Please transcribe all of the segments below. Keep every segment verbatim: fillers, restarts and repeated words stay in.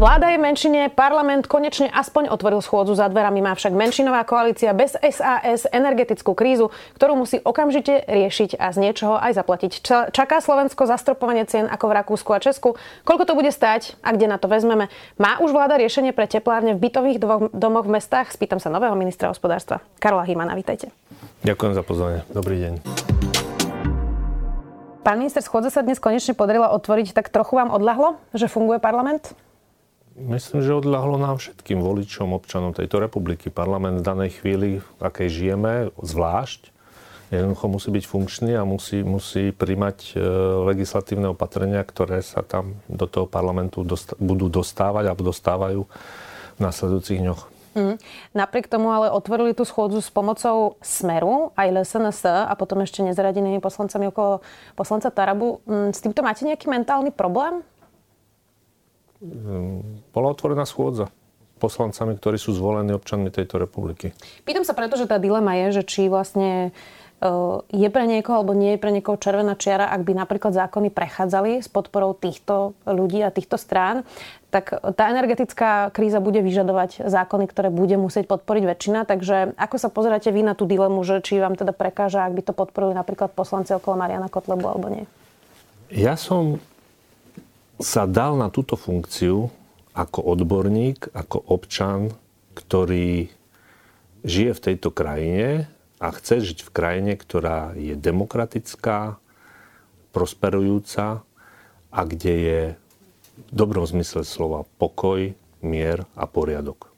Vláda je v menšine, parlament konečne aspoň otvoril schôdzu, za dverami má však menšinová koalícia bez es a es energetickú krízu, ktorú musí okamžite riešiť a z niečoho aj zaplatiť. Čaká Slovensko zastropovanie cien ako v Rakúsku a Česku. Koľko to bude stáť a kde na to vezmeme? Má už vláda riešenie pre teplárne v bytových domoch v mestách? Spýtam sa nového ministra hospodárstva Karola Hymana. Vítajte. Ďakujem za pozvanie. Dobrý deň. Pán minister, schôdza sa dnes konečne podarila otvoriť, tak trochu vám odľahlo, že funguje parlament? Myslím, že odľahlo nám všetkým voličom, občanom tejto republiky. Parlament v danej chvíli, v akej žijeme, zvlášť, jednoducho musí byť funkčný a musí, musí príjmať legislatívne opatrenia, ktoré sa tam do toho parlamentu dosta- budú dostávať alebo dostávajú v nasledujúcich dňoch. Mm. Napriek tomu ale otvorili tú schôdzu s pomocou Smeru, aj es en es a potom ešte nezaradenými poslancami okolo poslanca Tarabu. S týmto máte nejaký mentálny problém? Bola otvorená schôdza s poslancami, ktorí sú zvolení občanmi tejto republiky. Pýtam sa preto, že tá dilema je, že či vlastne je pre niekoho alebo nie je pre niekoho červená čiara, ak by napríklad zákony prechádzali s podporou týchto ľudí a týchto strán, tak tá energetická kríza bude vyžadovať zákony, ktoré bude musieť podporiť väčšina. Takže ako sa pozeráte vy na tú dilemu, že či vám teda prekáža, ak by to podporili napríklad poslanci okolo Mariána Kotlebu alebo nie? Ja som sa dal na túto funkciu ako odborník, ako občan, ktorý žije v tejto krajine a chce žiť v krajine, ktorá je demokratická, prosperujúca a kde je v dobrom zmysle slova pokoj, mier a poriadok.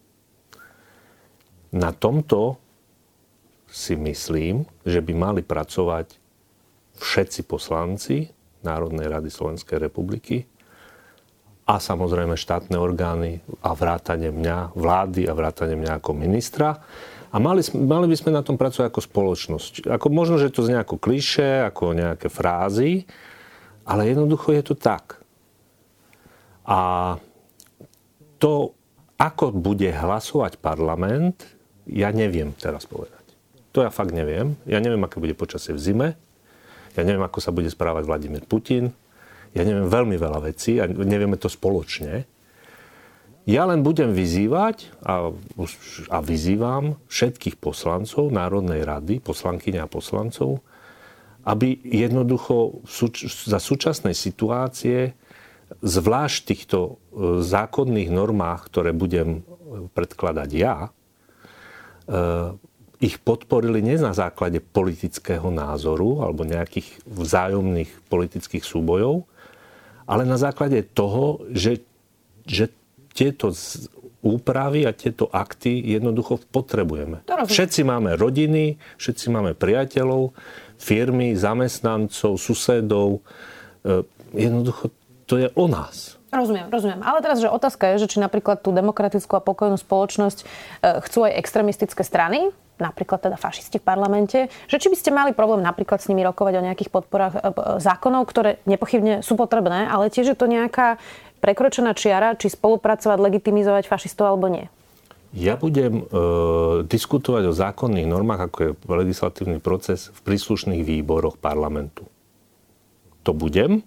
Na tomto si myslím, že by mali pracovať všetci poslanci Národnej rady Slovenskej republiky a samozrejme štátne orgány a vrátane mňa, vlády a vrátane mňa ako ministra. A mali, mali by sme na tom pracovať ako spoločnosť. Ako možno, že to znie ako klišé, ako nejaké frázy, ale jednoducho je to tak. A to, ako bude hlasovať parlament, ja neviem teraz povedať. To ja fakt neviem. Ja neviem, aké bude počasie v zime. Ja neviem, ako sa bude správať Vladimír Putin. Ja neviem veľmi veľa vecí a nevieme to spoločne. Ja len budem vyzývať a, a vyzývam všetkých poslancov Národnej rady, poslankyň a poslancov, aby jednoducho súč- za súčasnej situácie, zvlášť v týchto zákonných normách, ktoré budem predkladať ja, ich podporili nie na základe politického názoru alebo nejakých vzájomných politických súbojov, ale na základe toho, že, že tieto úpravy a tieto akty jednoducho potrebujeme. Všetci máme rodiny, všetci máme priateľov, firmy, zamestnancov, susedov. Jednoducho to je o nás. Rozumiem, rozumiem. Ale teraz, že otázka je, že či napríklad tú demokratickú a pokojnú spoločnosť chcú aj extrémistické strany, napríklad teda fašisti v parlamente, že či by ste mali problém napríklad s nimi rokovať o nejakých podporách zákonov, ktoré nepochybne sú potrebné, ale tiež je to nejaká prekročená čiara, či spolupracovať, legitimizovať fašistov alebo nie? Ja budem e, diskutovať o zákonných normách, ako je legislatívny proces v príslušných výboroch parlamentu. To budem.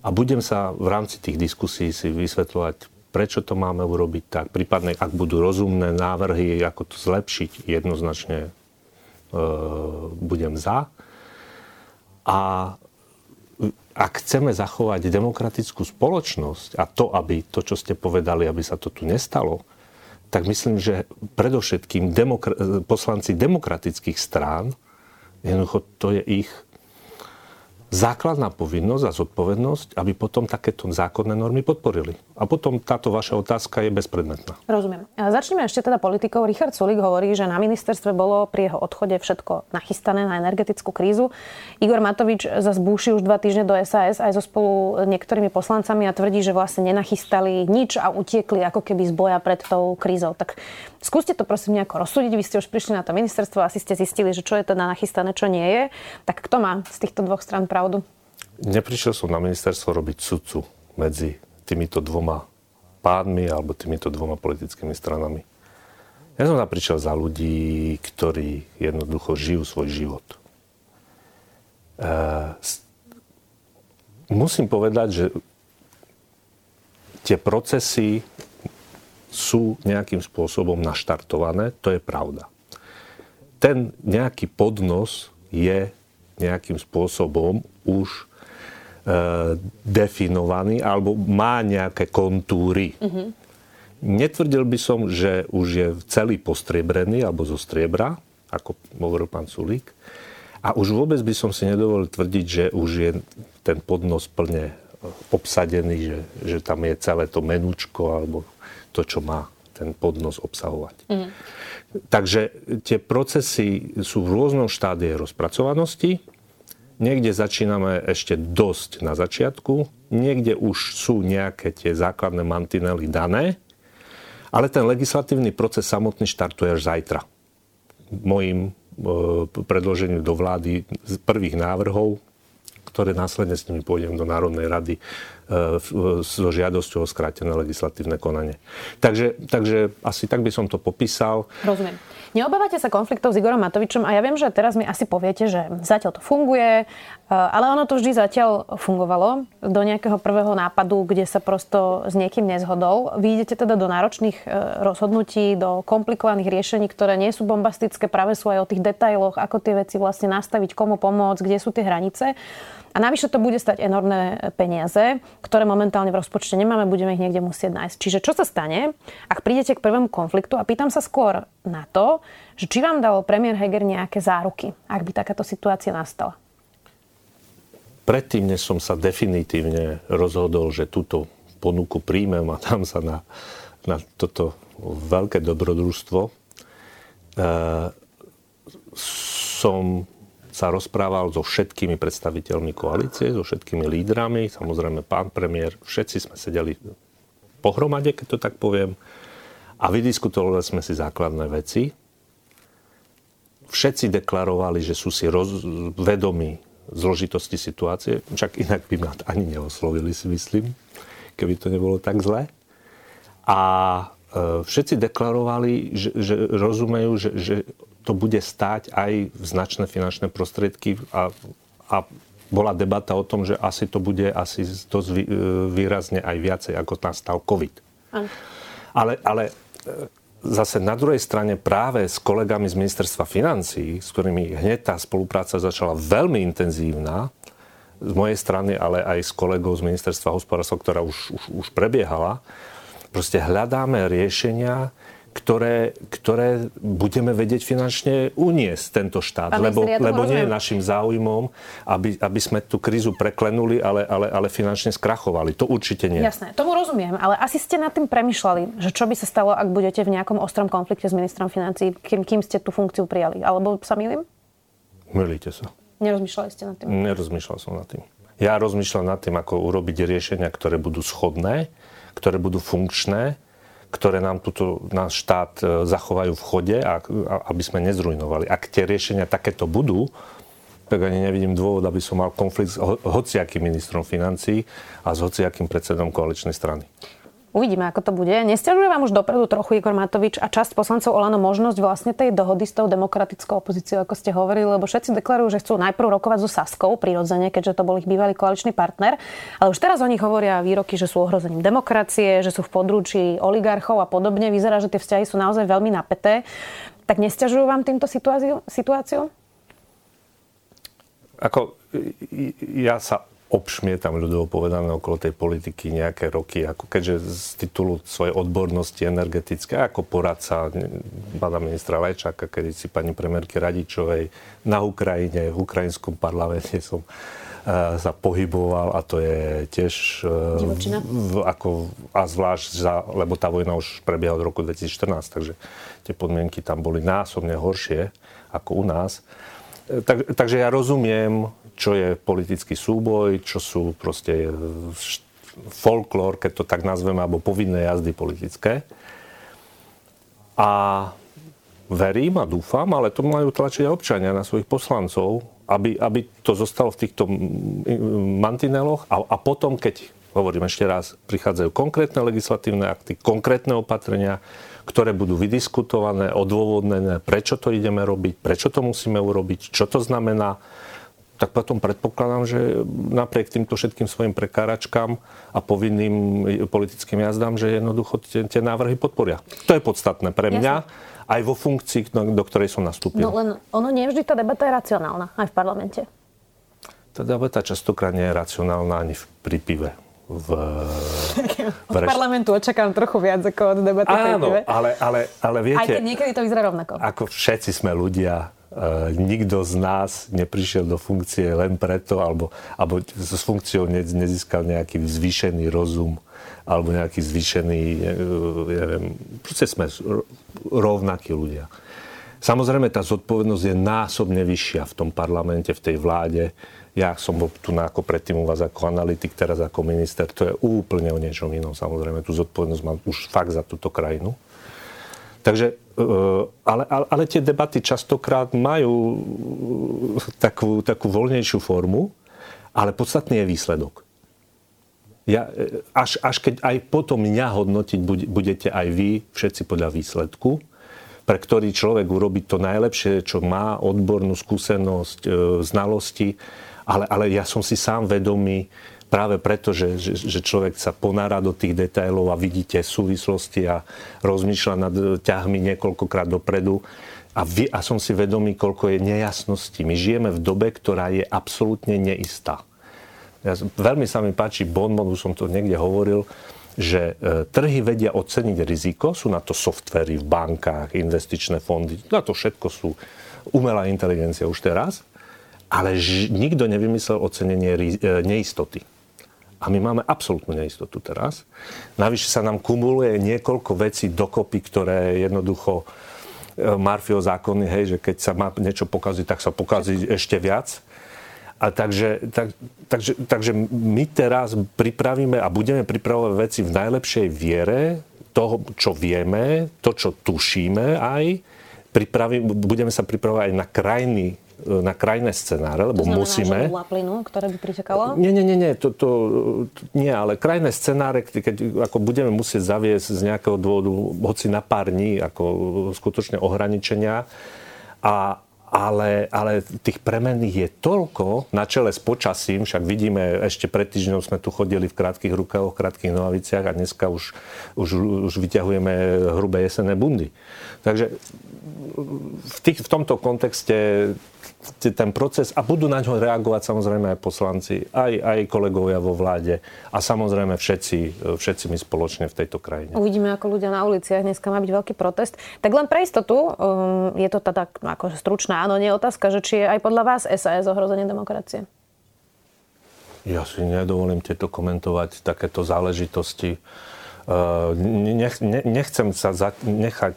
A budem sa v rámci tých diskusí si vysvetľovať, prečo to máme urobiť tak. Prípadne, ak budú rozumné návrhy, ako to zlepšiť, jednoznačne e, budem za. A ak chceme zachovať demokratickú spoločnosť a to, aby to, čo ste povedali, aby sa to tu nestalo, tak myslím, že predovšetkým demokra- poslanci demokratických strán, jednoducho to je ich základná povinnosť a zodpovednosť, aby potom takéto zákonné normy podporili. A potom táto vaša otázka je bezpredmetná. Rozumiem. Začneme ešte teda politikou. Richard Sulík hovorí, že na ministerstve bolo pri jeho odchode všetko nachystané na energetickú krízu. Igor Matovič zas búši už dva týždne do es a es aj so spolu niektorými poslancami a tvrdí, že vlastne nenachystali nič a utiekli ako keby z boja pred tou krízou. Tak skúste to prosím nejako rozsúdiť. Vy ste už prišli na to ministerstvo a asi ste zistili, že čo je teda nachystané, čo nie je. Tak kto má z týchto dvoch strán práv? Neprišiel som na ministerstvo robiť sudcu medzi týmito dvoma pádmi alebo týmito dvoma politickými stranami. Ja som napričal za ľudí, ktorí jednoducho žijú svoj život. Uh, musím povedať, že tie procesy sú nejakým spôsobom naštartované, to je pravda. Ten nejaký podnos je nejakým spôsobom už e, definovaný alebo má nejaké kontúry. Mm-hmm. Netvrdil by som, že už je celý postriebrený alebo zo striebra, ako hovoril pán Sulík. A už vôbec by som si nedovolil tvrdiť, že už je ten podnos plne obsadený, že, že tam je celé to menučko alebo to, čo má ten podnos obsahovať. Mm. Takže tie procesy sú v rôznom štádiu rozpracovanosti. Niekde začíname ešte dosť na začiatku, niekde už sú nejaké tie základné mantinely dané, ale ten legislatívny proces samotný štartuje až zajtra. Mojím e, predložením do vlády z prvých návrhov, ktoré následne s nimi pôjdem do Národnej rady e, so žiadosťou o skrátené legislatívne konanie. Takže, takže asi tak by som to popísal. Rozumiem. Neobávate sa konfliktov s Igorom Matovičom? A ja viem, že teraz mi asi poviete, že zatiaľ to funguje, ale ono to vždy zatiaľ fungovalo do nejakého prvého nápadu, kde sa prosto s niekým nezhodol. Vy idete teda do náročných rozhodnutí, do komplikovaných riešení, ktoré nie sú bombastické, práve sú aj o tých detailoch, ako tie veci vlastne nastaviť, komu pomôcť, kde sú tie hranice. A navyše to bude stať enormné peniaze, ktoré momentálne v rozpočte nemáme, budeme ich niekde musieť nájsť. Čiže čo sa stane, ak prídete k prvému konfliktu? A pýtam sa skôr na to, že či vám dal premiér Heger nejaké záruky, ak by takáto situácia nastala? Predtým, než som sa definitívne rozhodol, že túto ponuku príjmem a dám sa na, na toto veľké dobrodružstvo, e, som sa rozprával so všetkými predstaviteľmi koalície, so všetkými lídrami, samozrejme pán premiér, všetci sme sedeli pohromade, keď to tak poviem, a vydiskutovali sme si základné veci. Všetci deklarovali, že sú si roz- vedomi zložitosti situácie, však inak by ma ani neoslovili, si myslím, keby to nebolo tak zle. A e, všetci deklarovali, že, že rozumejú, že, že to bude stáť aj značné finančné prostriedky a, a bola debata o tom, že asi to bude asi dosť výrazne aj viacej, ako nastal COVID. Ale, ale zase na druhej strane práve s kolegami z ministerstva financií, s ktorými hneď tá spolupráca začala veľmi intenzívna, z mojej strany, ale aj s kolegou z ministerstva hospodárstva, ktorá už, už, už prebiehala, proste hľadáme riešenia, Ktoré, ktoré budeme vedieť finančne uniesť tento štát. Pán lebo minister, ja lebo nie je našim záujmom, aby, aby sme tú krízu preklenuli, ale, ale, ale finančne skrachovali. To určite nie. Jasné, tomu rozumiem, ale asi ste nad tým premýšľali, že čo by sa stalo, ak budete v nejakom ostrom konflikte s ministrom financií, kým, kým ste tú funkciu prijali. Alebo sa mýlim? Mýlite sa. Nerozmýšľali ste nad tým? Nerozmýšľal som nad tým. Ja rozmýšľam nad tým, ako urobiť riešenia, ktoré budú schodné, ktoré budú funkčné, ktoré nám túto náš štát zachovajú v chode, a, a, aby sme nezrujnovali. Ak tie riešenia takéto budú, tak ani nevidím dôvod, aby som mal konflikt s ho, hociakým ministrom financií a s hociakým predsedom koaličnej strany. Uvidíme, ako to bude. Nestiaľuje vám už dopredu trochu Igor Matovič a časť poslancov Olano možnosť vlastne tej dohody s tou demokratickou opozíciou, ako ste hovorili, lebo všetci deklarujú, že chcú najprv rokovať so Saskou, prirodzene, keďže to bol ich bývalý koaličný partner, ale už teraz o nich hovoria výroky, že sú ohrozením demokracie, že sú v područí oligarchov a podobne. Vyzerá, že tie vzťahy sú naozaj veľmi napäté. Tak nestiaľujú vám týmto situáciou? Ako ja sa obšmietam ľudovo povedané okolo tej politiky nejaké roky, ako keďže z titulu svojej odbornosti energetické, ako poradca pána ministra Vajčáka, kedysi pani premiérky Radičovej na Ukrajine, v ukrajinskom parlamente som uh, sa pohyboval, a to je tiež uh, v, ako, a zvlášť, za, lebo tá vojna už prebieha od roku dvetisíc štrnásť, takže tie podmienky tam boli násobne horšie ako u nás. Tak, takže ja rozumiem, čo je politický súboj, čo sú proste folklór, keď to tak nazveme, alebo povinné jazdy politické. A verím a dúfam, ale to majú tlačiť občania na svojich poslancov, aby, aby to zostalo v týchto mantineloch a, a potom, keď Hovorím ešte raz, prichádzajú konkrétne legislatívne akty, konkrétne opatrenia, ktoré budú vydiskutované, odôvodnené, prečo to ideme robiť, prečo to musíme urobiť, čo to znamená. Tak potom predpokladám, že napriek týmto všetkým svojim prekáračkám a povinným politickým jazdám, že jednoducho tie, tie návrhy podporia. To je podstatné pre mňa, aj vo funkcii, do ktorej som nastúpil. No len ono nie vždy, tá debata je racionálna, aj v parlamente. Tá debata častokrát nie je racionálna ani pri pive. V, v reš... parlamentu očakám trochu viac ako od debaty. Áno, ale, ale, ale viete... Aj keď niekedy to vyzerá rovnako. Ako všetci sme ľudia, e, nikto z nás neprišiel do funkcie len preto, alebo, alebo s funkciou ne, nezískal nejaký zvýšený rozum, alebo nejaký zvýšený... Ja viem, proste sme rovnakí ľudia. Samozrejme, tá zodpovednosť je násobne vyššia v tom parlamente, v tej vláde. Ja som bol tu na, ako predtým u vás ako analytik, teraz ako minister. To je úplne o niečom inom. Samozrejme, tú zodpovednosť mám už fakt za túto krajinu. Takže, ale, ale, ale tie debaty častokrát majú takú, takú voľnejšiu formu, ale podstatný je výsledok. Ja, až, až keď aj potom mňa hodnotiť budete aj vy, všetci podľa výsledku, pre ktorý človek urobí to najlepšie, čo má, odbornú skúsenosť, znalosti, ale, ale ja som si sám vedomý práve preto, že, že, že človek sa ponára do tých detailov a vidíte súvislosti a rozmýšľa nad ťahmi niekoľkokrát dopredu a, vy, a som si vedomý, koľko je nejasností. My žijeme v dobe, ktorá je absolútne neistá. Ja, veľmi sa mi páči, bonmot, už som to niekde hovoril, že trhy vedia oceniť riziko, sú na to softvery v bankách, investičné fondy, na to všetko sú umelá inteligencia už teraz, ale ž- nikto nevymyslel ocenenie ri- neistoty. A my máme absolútnu neistotu teraz. Navyše sa nám kumuluje niekoľko vecí dokopy, ktoré jednoducho Murphyho zákony, hej, že keď sa má niečo pokaziť, tak sa pokazí ešte viac. A takže, tak, takže, takže my teraz pripravíme a budeme pripravovať veci v najlepšej viere toho, čo vieme, to, čo tušíme aj. Pripravi, budeme sa pripravovať aj na krajný, na krajné scenáre, lebo znamená, musíme... To znamená, že plynu, ktoré by pritekalo? Nie, nie, nie, nie, to, to, nie, ale krajné scenáre, keď ako budeme musieť zaviesť z nejakého dôvodu, hoci na pár dní, ako skutočne ohraničenia a Ale, ale tých premenných je toľko, na čele s počasím, však vidíme, ešte pred týždňom sme tu chodili v krátkych rukávoch, v krátkych nohaviciach a dneska už, už, už vyťahujeme hrubé jesenné bundy. Takže v, tých, v tomto kontexte ten proces, a budú na ňo reagovať samozrejme aj poslanci, aj, aj kolegovia vo vláde a samozrejme všetci, všetci my spoločne v tejto krajine. Uvidíme, ako ľudia na uliciach, dneska má byť veľký protest. Tak len pre istotu, um, je to teda akože stručná áno, nie je otázka, že či je aj podľa vás es a es ohrozenie demokracie? Ja si nedovolím tieto komentovať takéto záležitosti. Nech, ne, nechcem sa za, nechať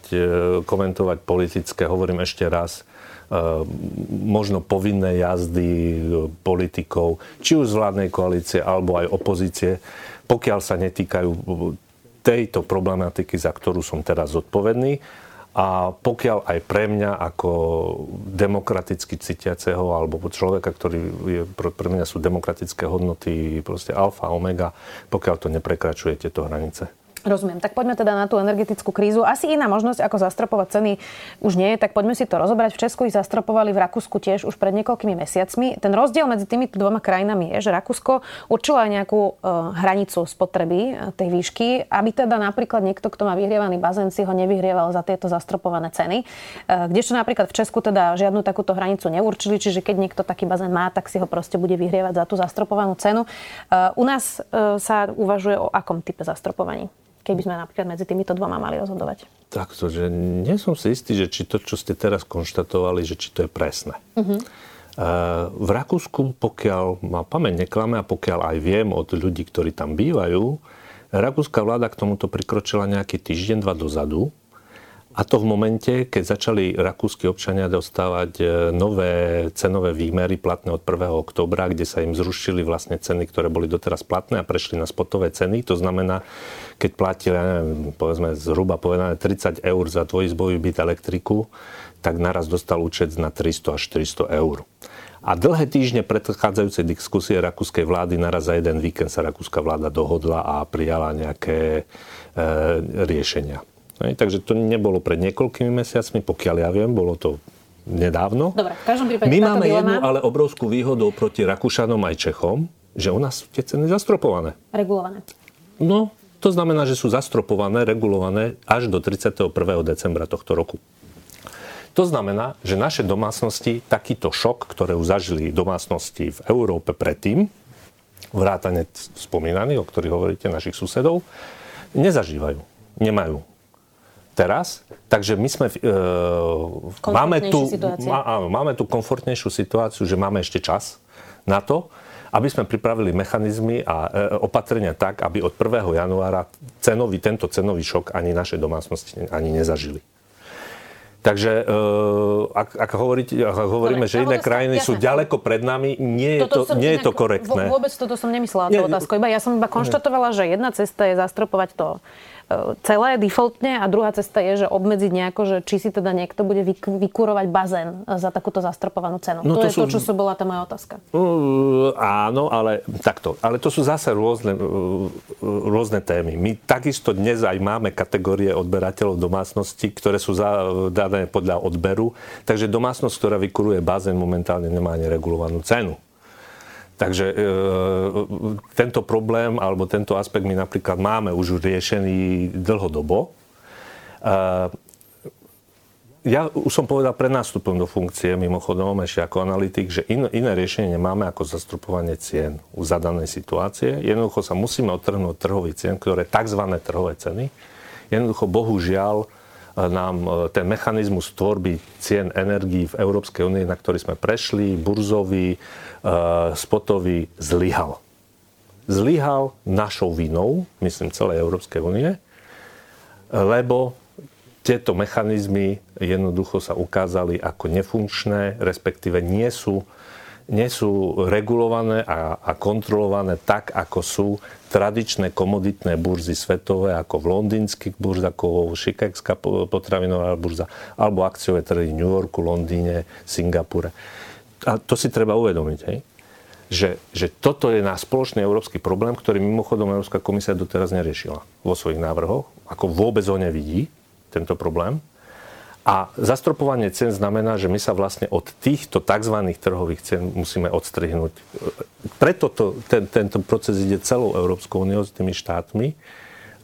komentovať politické, hovorím ešte raz, možno povinné jazdy politikov, či už z vládnej koalície, alebo aj opozície, pokiaľ sa netýkajú tejto problematiky, za ktorú som teraz zodpovedný. A pokiaľ aj pre mňa ako demokraticky cítiaceho alebo človeka, ktorý je, pre mňa sú demokratické hodnoty proste alfa, omega, pokiaľ to neprekračuje tieto hranice. Rozumiem. Tak poďme teda na tú energetickú krízu. Asi iná možnosť, ako zastropovať ceny, už nie je, tak poďme si to rozobrať. V Česku ich zastropovali, v Rakúsku tiež už pred niekoľkými mesiacmi. Ten rozdiel medzi tými dvoma krajinami je, že Rakúsko určilo aj nejakú e, hranicu spotreby tej výšky, aby teda napríklad niekto, kto má vyhrievaný bazén, si ho nevyhrieval za tieto zastropované ceny. E, kdežto napríklad v Česku teda žiadnu takúto hranicu neurčili, čiže keď niekto taký bazén má, tak si ho proste bude vyhrievať za tú zastropovanú cenu. E, u nás e, sa uvažuje o akom type zastropovaní, keby sme napríklad medzi týmito dvoma mali rozhodovať? Takto, že nie som si istý, že či to, čo ste teraz konštatovali, že či to je presné. Uh-huh. Uh, v Rakúsku, pokiaľ ma pamäť neklame a pokiaľ aj viem od ľudí, ktorí tam bývajú, rakúska vláda k tomuto prikročila nejaký týždeň, dva dozadu A to v momente, keď začali rakúski občania dostávať nové cenové výmery platné od prvého októbra, kde sa im zrušili vlastne ceny, ktoré boli doteraz platné a prešli na spotové ceny. To znamená, keď platili, ja neviem, povedzme zhruba povedané tridsať eur za dvojizbový byt elektriku, tak naraz dostal účet na tristo až štyristo eur. A dlhé týždne predchádzajúcej diskusie rakúskej vlády naraz za jeden víkend sa rakúska vláda dohodla a prijala nejaké e, riešenia. E, takže to nebolo pred niekoľkými mesiacmi, pokiaľ ja viem, bolo to nedávno. Dobre, v každom prípade My máme dilema... jednu, ale obrovskú výhodu proti Rakúšanom aj Čechom, že u nás sú tie ceny zastropované. Regulované. No, to znamená, že sú zastropované, regulované až do tridsiateho prvého decembra tohto roku. To znamená, že naše domácnosti takýto šok, ktoré už zažili domácnosti v Európe predtým, vrátane spomínaných, o ktorých hovoríte, našich susedov, nezažívajú, nemajú teraz. Takže my sme, e, máme, tu, má, áno, máme tu komfortnejšiu situáciu, že máme ešte čas na to, aby sme pripravili mechanizmy a e, opatrenia tak, aby od prvého januára cenový, tento cenový šok ani naše domácnosti ani nezažili. Takže ak, ak, hovoríte, ak hovoríme, Dobre, že iné krajiny jasné. sú ďaleko pred nami, nie je toto to, nie je to korektné. Vôbec toto som nemyslela, tú otázku. Iba ja som iba konštatovala, že jedna cesta je zastropovať to celé defaultne a druhá cesta je, že obmedziť nejako, že či si teda niekto bude vykurovať bazén za takúto zastropovanú cenu. No to, to je sú... to, čo so bola tá moja otázka. Uh, áno, ale takto. Ale to sú zase rôzne, uh, rôzne témy. My takisto dnes aj máme kategórie odberateľov domácnosti, ktoré sú dané podľa odberu. Takže domácnosť, ktorá vykuruje bazén, momentálne nemá ani regulovanú cenu. Takže e, tento problém alebo tento aspekt my napríklad máme už riešený dlhodobo. E, ja už som povedal pred nástupom do funkcie, mimochodom ešte ako analytik, že in, iné riešenie nemáme ako zastrupovanie cien u zadanej situácie. Jednoducho sa musíme odtrhnúť od trhových cien, ktoré tzv. Trhové ceny. Jednoducho bohužiaľ nám ten mechanizmus tvorby cien energií v Európskej únii, na ktorý sme prešli, burzový, spotový, zlyhal. Zlyhal našou vinou, myslím, celej Európskej únie, lebo tieto mechanizmy jednoducho sa ukázali ako nefunkčné, respektíve nie sú, nie sú regulované a, a kontrolované tak, ako sú tradičné komoditné burzy svetové, ako v londýnskych burz, ako chicagska potravinová burza, alebo akciové trhy v New Yorku, Londýne, Singapúre. A to si treba uvedomiť, hej? Že, že toto je náš spoločný európsky problém, ktorý mimochodom Európska komisia doteraz neriešila vo svojich návrhoch, ako vôbec ho nevidí, tento problém. A zastropovanie cien znamená, že my sa vlastne od týchto tzv. Trhových cien musíme odstrihnúť. Preto to, ten, tento proces ide celou Európskou úniou s tými štátmi,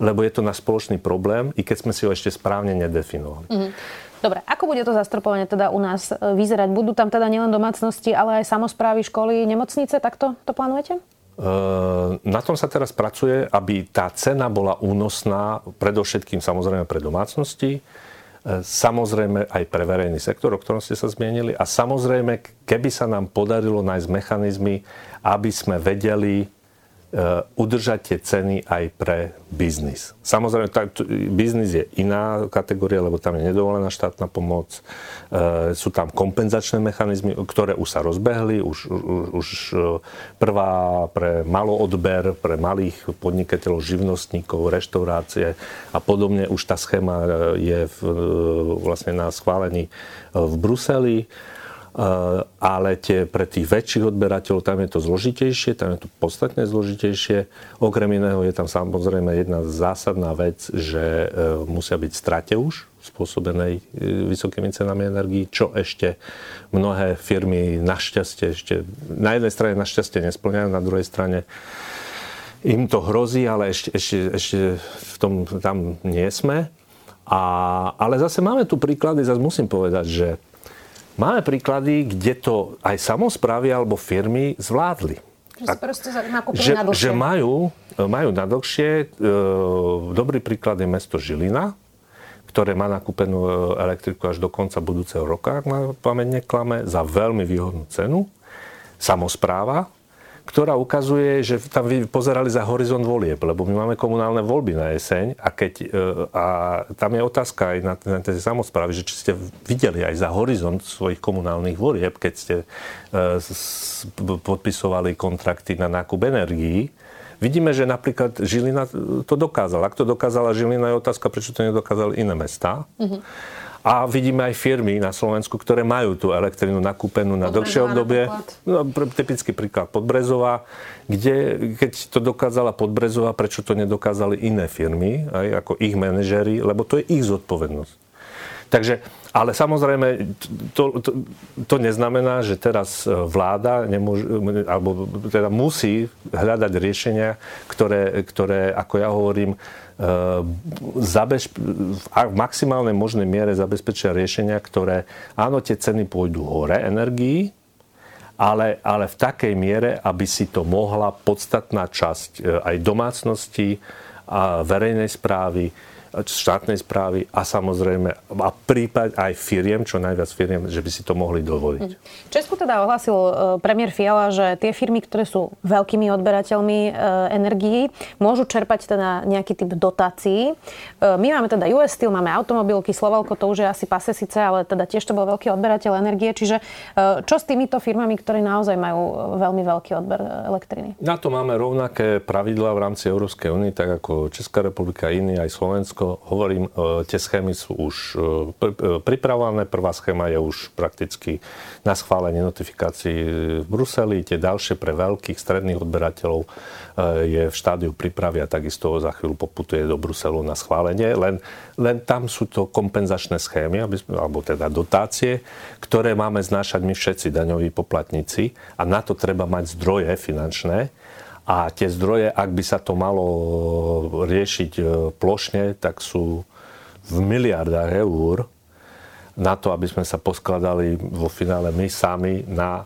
lebo je to náš spoločný problém, i keď sme si ho ešte správne nedefinovali. Mm-hmm. Dobre, ako bude to zastropovanie teda u nás vyzerať? Budú tam teda nielen domácnosti, ale aj samosprávy, školy, nemocnice? Takto to plánujete? Na tom sa teraz pracuje, aby tá cena bola únosná, predovšetkým samozrejme pre domácnosti, samozrejme aj pre verejný sektor, o ktorom ste sa zmienili, a samozrejme, keby sa nám podarilo nájsť mechanizmy, aby sme vedeli udržať tie ceny aj pre biznis. Samozrejme, tá, biznis je iná kategória, lebo tam je nedovolená štátna pomoc, e, sú tam kompenzačné mechanizmy, ktoré už sa rozbehli, už, už, už prvá pre maloodber, pre malých podnikateľov, živnostníkov, reštaurácie a podobne, už tá schéma je v, vlastne na schválení v Bruseli. Uh, ale tie, pre tých väčších odberateľov tam je to zložitejšie, tam je to podstatne zložitejšie. Okrem iného je tam samozrejme jedna zásadná vec, že uh, musia byť strate už spôsobenej uh, vysokými cenami energií, čo ešte mnohé firmy našťastie ešte na jednej strane našťastie nesplňajú, na druhej strane im to hrozí, ale ešte, ešte, ešte v tom tam nie sme. A, ale zase máme tu príklady, zase musím povedať, že máme príklady, kde to aj samosprávy alebo firmy zvládli. Že, proste že, že majú, majú na dlhšie. Dobrý príklad je mesto Žilina, ktoré má nakúpenú elektriku až do konca budúceho roka, ak ma pamäť neklame, za veľmi výhodnú cenu. Samospráva, ktorá ukazuje, že tam pozerali za horizont volieb, lebo my máme komunálne voľby na jeseň a, keď, a tam je otázka aj na, na tej samosprávy, že či ste videli aj za horizont svojich komunálnych volieb, keď ste uh, podpisovali kontrakty na nákup energií. Vidíme, že napríklad Žilina to dokázala. Ak to dokázala Žilina, je otázka, prečo to nedokázali iné mestá. Mm-hmm. A vidíme aj firmy na Slovensku, ktoré majú tú elektrinu nakúpenú na dlhšie obdobie. No, typický príklad Podbrezová, kde keď to dokázala Podbrezová, prečo to nedokázali iné firmy, aj ako ich manažéri, lebo to je ich zodpovednosť. Takže, ale samozrejme, to, to, to neznamená, že teraz vláda nemôže, alebo teda musí hľadať riešenia, ktoré, ktoré ako ja hovorím, Zabezpe- v maximálnej možnej miere zabezpečia riešenia, ktoré, áno, tie ceny pôjdu hore energií, ale, ale v takej miere, aby si to mohla podstatná časť aj domácnosti, a verejnej správy, štátnej správy a samozrejme a prípad aj firiem, čo najviac firiem, že by si to mohli dovoliť. Česku teda ohlásil premiér Fiala, že tie firmy, ktoré sú veľkými odberateľmi energií, môžu čerpať teda nejaký typ dotácií. My máme teda U S Steel, máme automobilky, Slovalko, to už je asi pase síce, ale teda tiež to bol veľký odberateľ energie, čiže čo s týmito firmami, ktoré naozaj majú veľmi veľký odber elektriny? Na to máme rovnaké pravidlá v rámci Európskej únie, tak ako Česká republika, iní aj Slovensko. Hovorím, tie schémy sú už pripravované. Prvá schéma je už prakticky na schválenie notifikácií v Bruseli. Tie ďalšie pre veľkých stredných odberateľov je v štádiu prípravy a takisto za chvíľu poputuje do Bruselu na schválenie. Len, len tam sú to kompenzačné schémy, alebo teda dotácie, ktoré máme znášať my všetci daňoví poplatníci a na to treba mať zdroje finančné. A tie zdroje, ak by sa to malo riešiť plošne, tak sú v miliardách eur na to, aby sme sa poskladali vo finále my sami na e,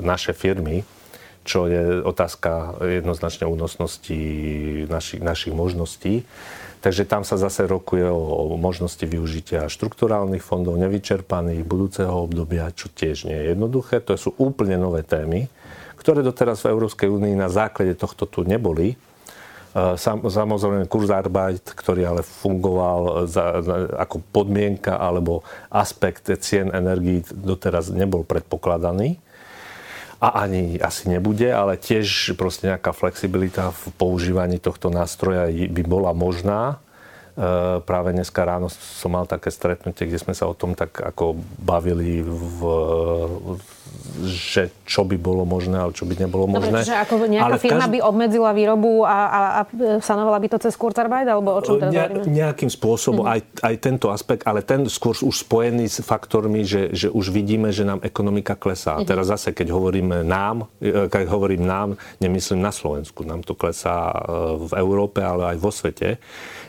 naše firmy, čo je otázka jednoznačne únosnosti našich, našich možností. Takže tam sa zase rokuje o, o možnosti využitia štrukturálnych fondov, nevyčerpaných budúceho obdobia, čo tiež nie je jednoduché. To sú úplne nové témy, ktoré doteraz v Európskej únii na základe tohto tu neboli. Sam, samozrejme Kurzarbeit, ktorý ale fungoval za, za, ako podmienka alebo aspekt cien energií doteraz nebol predpokladaný. A ani asi nebude, ale tiež proste nejaká flexibilita v používaní tohto nástroja by bola možná. Práve dneska ráno som mal také stretnutie, kde sme sa o tom tak ako bavili, v, že čo by bolo možné, ale čo by nebolo možné. Dobre, čiže ako nejaká ale firma každý... by obmedzila výrobu a, a, a sanovala by to cez Kurzarbeit, alebo o čom teraz ne, hovoríme? Nejakým spôsobom, mm-hmm. aj, aj tento aspekt, ale ten skôr už spojený s faktormi, že, že už vidíme, že nám ekonomika klesá. Mm-hmm. Teraz zase, keď hovoríme nám, keď hovorím nám, nemyslím na Slovensku, nám to klesá v Európe, ale aj vo svete,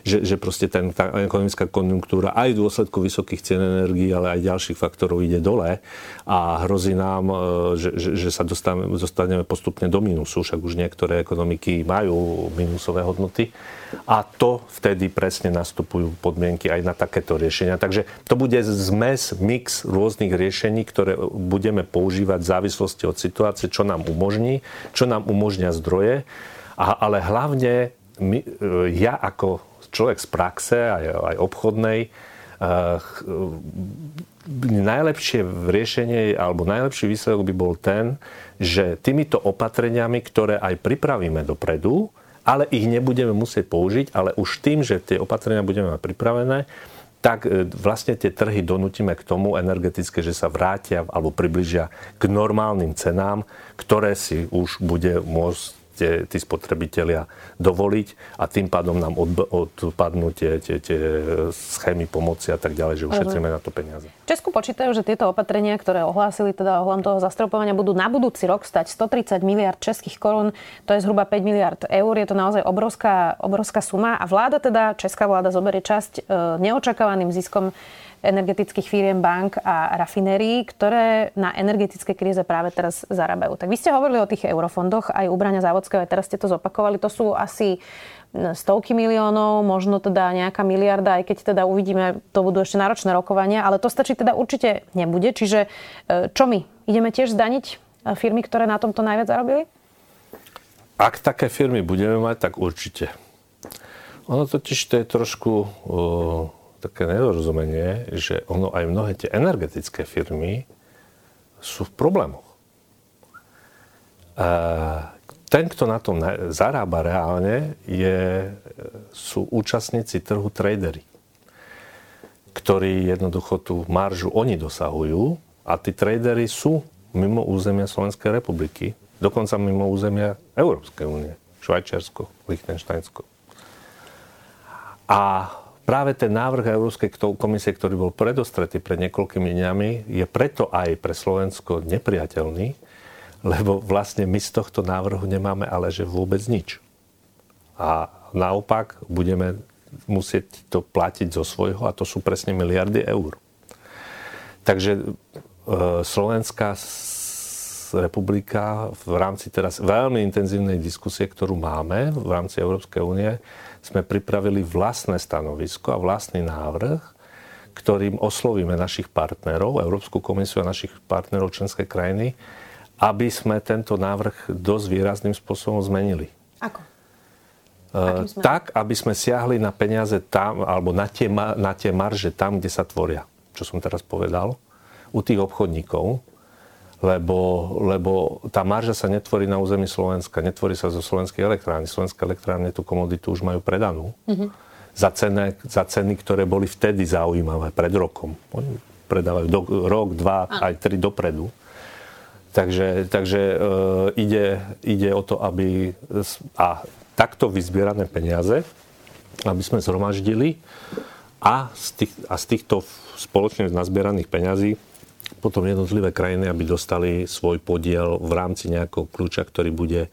že, že proste ten, tá ekonomická konjunktúra aj v dôsledku vysokých cien energií, ale aj ďalších faktorov ide dole a hrozí nám, že, že, že sa dostaneme, dostaneme postupne do mínusu, však už niektoré ekonomiky majú mínusové hodnoty a to vtedy presne nastupujú podmienky aj na takéto riešenia. Takže to bude zmes, mix rôznych riešení, ktoré budeme používať v závislosti od situácie, čo nám umožní, čo nám umožnia zdroje, a, ale hlavne my, ja ako človek z praxe, aj, aj obchodnej, uh, najlepšie riešenie alebo najlepší výsledok by bol ten, že týmito opatreniami, ktoré aj pripravíme dopredu, ale ich nebudeme musieť použiť, ale už tým, že tie opatrenia budeme mať pripravené, tak vlastne tie trhy donútime k tomu energetické, že sa vrátia alebo približia k normálnym cenám, ktoré si už bude môcť Tie, tí spotrebitelia dovoliť a tým pádom nám odb- odpadnú tie, tie, tie schémy pomoci a tak ďalej, že ušetríme na to peniaze. V Česku počítajú, že tieto opatrenia, ktoré ohlásili teda ohľadom toho zastropovania, budú na budúci rok stať stotridsať miliárd českých korún, to je zhruba päť miliárd eur, je to naozaj obrovská, obrovská suma a vláda teda, česká vláda zoberie časť neočakávaným ziskom energetických firiem, bank a rafinérií, ktoré na energetické kríze práve teraz zarábajú. Tak vy ste hovorili o tých eurofondoch, aj u Braňa Závodského, teraz ste to zopakovali, to sú asi stovky miliónov, možno teda nejaká miliarda, aj keď teda uvidíme, to budú ešte náročné rokovania, ale to stačí teda určite nebude, čiže čo my? Ideme tiež zdaniť firmy, ktoré na tomto najviac zarobili? Ak také firmy budeme mať, tak určite. Ono totiž to je trošku o, také nedorozumenie, že ono aj mnohé tie energetické firmy sú v problémoch. A ten, kto na tom zarába reálne, je, sú účastníci trhu tradery, ktorí jednoducho tú maržu oni dosahujú a tí tradery sú mimo územia Slovenskej republiky, dokonca mimo územia Európskej únie, Švajčiarsko, Lichtenštajnsko. A práve ten návrh Európskej komisie, ktorý bol predostretý pred niekoľkými dňami, je preto aj pre Slovensko nepriateľný, lebo vlastne my z tohto návrhu nemáme ale že vôbec nič. A naopak budeme musieť to platiť zo svojho, a to sú presne miliardy eur. Takže e, Slovenská s, republika v rámci teraz veľmi intenzívnej diskusie, ktorú máme v rámci Európskej únie, sme pripravili vlastné stanovisko a vlastný návrh, ktorým oslovíme našich partnerov, Európsku komisiu a našich partnerov členské krajiny, aby sme tento návrh dosť výrazným spôsobom zmenili. Ako? Tak, aby sme siahli na peniaze tam, alebo na tie, na tie marže tam, kde sa tvoria. Čo som teraz povedal. U tých obchodníkov. Lebo, lebo tá marža sa netvorí na území Slovenska. Netvorí sa zo slovenskej elektrárne. Slovenské elektrárne tú komoditu už majú predanú. Mm-hmm. Za, cene, za ceny, ktoré boli vtedy zaujímavé, pred rokom. Oni predávajú do, rok, dva, aj tri dopredu. Takže, takže e, ide, ide o to, aby... A, takto vyzbierané peniaze, aby sme zhromaždili a z, tých, a z týchto spoločne nazbieraných peňazí potom jednotlivé krajiny, aby dostali svoj podiel v rámci nejakého kľúča, ktorý bude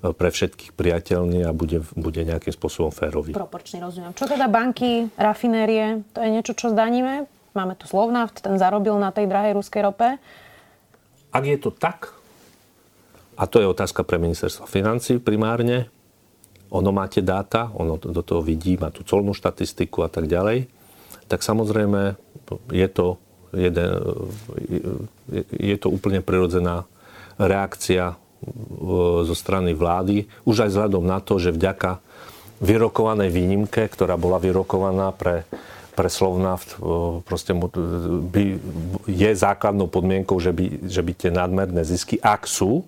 pre všetkých priateľný a bude, bude nejakým spôsobom férový. Proporčný, rozumiem. Čo teda banky, rafinérie, to je niečo, čo zdaníme? Máme tu Slovnaft, ten zarobil na tej drahej ruskej rope. Ak je to tak, a to je otázka pre ministerstvo financií primárne, ono má tie dáta, ono do toho vidí, má tú colnú štatistiku a tak ďalej, tak samozrejme je to, jeden, je to úplne prirodzená reakcia zo strany vlády, už aj vzhľadom na to, že vďaka vyrokovanej výnimke, ktorá bola vyrokovaná pre, pre Slovnaft, proste by, je základnou podmienkou, že by, že by tie nadmerné zisky, ak sú,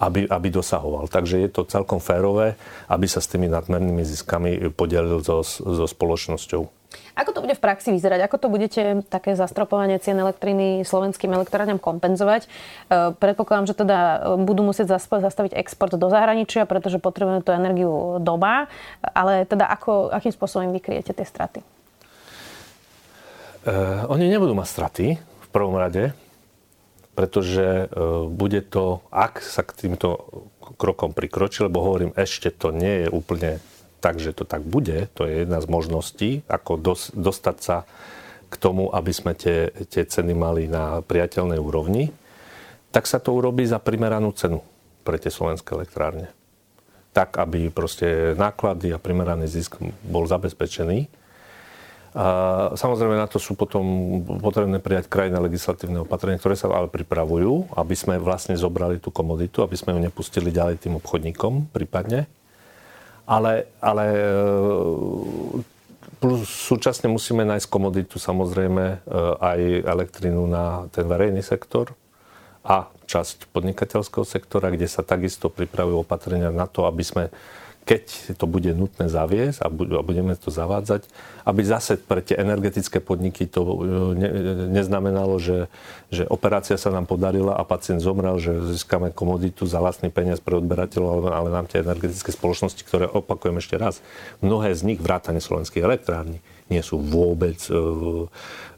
Aby, aby dosahoval. Takže je to celkom férové, aby sa s tými nadmernými ziskami podelil so, so spoločnosťou. Ako to bude v praxi vyzerať? Ako to budete také zastropovanie cien elektriny slovenským elektrárňam kompenzovať? Predpokladám, že teda budú musieť zastaviť export do zahraničia, pretože potrebujeme tú energiu doma, ale teda ako, akým spôsobom vykryjete tie straty? Uh, oni nebudú mať straty v prvom rade, pretože bude to, ak sa k týmto krokom prikročí, lebo hovorím, ešte to nie je úplne tak, že to tak bude, to je jedna z možností, ako dos, dostať sa k tomu, aby sme tie, tie ceny mali na priateľnej úrovni, tak sa to urobí za primeranú cenu pre tie slovenské elektrárne. Tak, aby proste náklady a primeraný zisk bol zabezpečený. A samozrejme na to sú potom potrebné prijať krajné legislatívne opatrenia, ktoré sa ale pripravujú, aby sme vlastne zobrali tú komoditu, aby sme ju nepustili ďalej tým obchodníkom prípadne. Ale, ale plus súčasne musíme nájsť komoditu samozrejme aj elektrinu na ten verejný sektor a časť podnikateľského sektora, kde sa takisto pripravujú opatrenia na to, aby sme keď to bude nutné zaviesť a budeme to zavádzať, aby zase pre tie energetické podniky to ne, neznamenalo, že, že operácia sa nám podarila a pacient zomrel, že získame komoditu za vlastný peniaz pre odberateľov, ale nám tie energetické spoločnosti, ktoré, opakujem ešte raz, mnohé z nich, vrátane slovenských elektrární, nie sú vôbec v,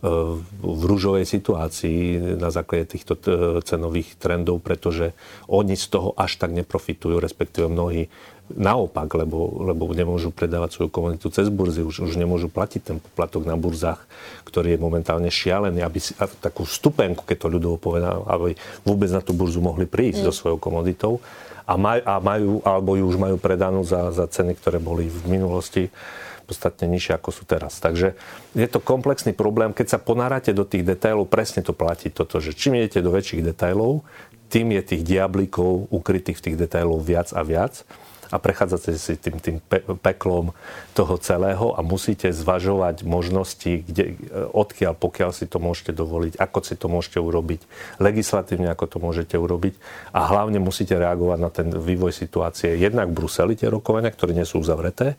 v ružovej situácii na základe týchto cenových trendov, pretože oni z toho až tak neprofitujú, respektíve mnohí naopak, lebo, lebo nemôžu predávať svoju komoditu cez burzy, už, už nemôžu platiť ten poplatok na burzách, ktorý je momentálne šialený, aby si, takú stupenku, keď to ľudovo povedal, aby vôbec na tú burzu mohli prísť mm. so svojou komoditou a, maj, a majú, alebo ju už majú predanú za, za ceny, ktoré boli v minulosti podstatne nižšie, ako sú teraz. Takže je to komplexný problém, keď sa ponárate do tých detailov, presne to platí toto, že čím idete do väčších detailov, tým je tých diablíkov ukrytých v tých detailoch viac a viac a prechádzate si tým, tým pe- peklom toho celého a musíte zvažovať možnosti, kde, odkiaľ, pokiaľ si to môžete dovoliť, ako si to môžete urobiť, legislatívne ako to môžete urobiť a hlavne musíte reagovať na ten vývoj situácie. Jednak v Bruseli tie rokovania, ktoré nie sú uzavreté,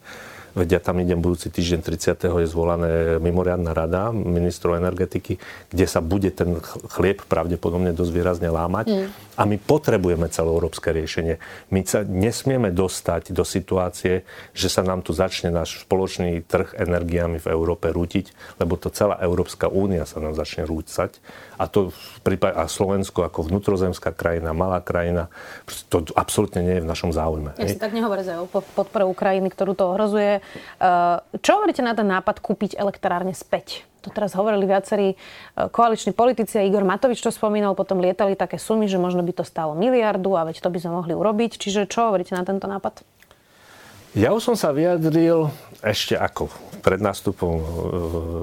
veď ja tam idem budúci týždeň tridsiateho je zvolaná mimoriadna rada ministrov energetiky, kde sa bude ten chlieb pravdepodobne dosť výrazne lámať. Mm. A my potrebujeme celoeurópske riešenie. My sa nesmieme dostať do situácie, že sa nám tu začne náš spoločný trh energiami v Európe rútiť, lebo to celá Európska únia sa nám začne rúcať. A to prípade, a Slovensko ako vnútrozemská krajina, malá krajina, to absolútne nie je v našom záujme. Ja si tak nehovorí za podporu Ukrajiny, ktorú to ohrozuje. Čo hovoríte na ten nápad kúpiť elektrárne späť? To teraz hovorili viacerí koaliční politici a Igor Matovič to spomínal, potom lietali také sumy, že možno by to stálo miliardu a veď to by sme mohli urobiť. Čiže čo hovoríte na tento nápad? Ja už som sa vyjadril ešte ako pred nástupom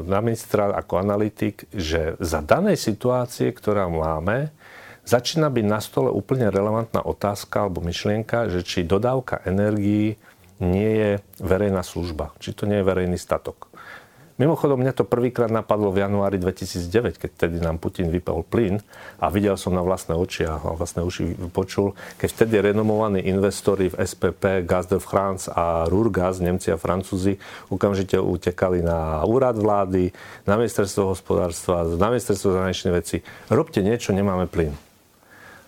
na ministra, ako analytik, že za danej situácie, ktorá máme, začína byť na stole úplne relevantná otázka alebo myšlienka, že či dodávka energií nie je verejná služba, či to nie je verejný statok. Mimochodom, mňa to prvýkrát napadlo v januári dvetisícdeväť, keď vtedy nám Putin vypol plyn a videl som na vlastné oči a vlastné uši počul, keď vtedy renomovaní investori v es pé pé, Gaz de France a Ruhrgas, Nemci a Francúzi, okamžite utekali na úrad vlády, na ministerstvo hospodárstva, na ministerstvo zahraničných vecí. Robte niečo, nemáme plyn.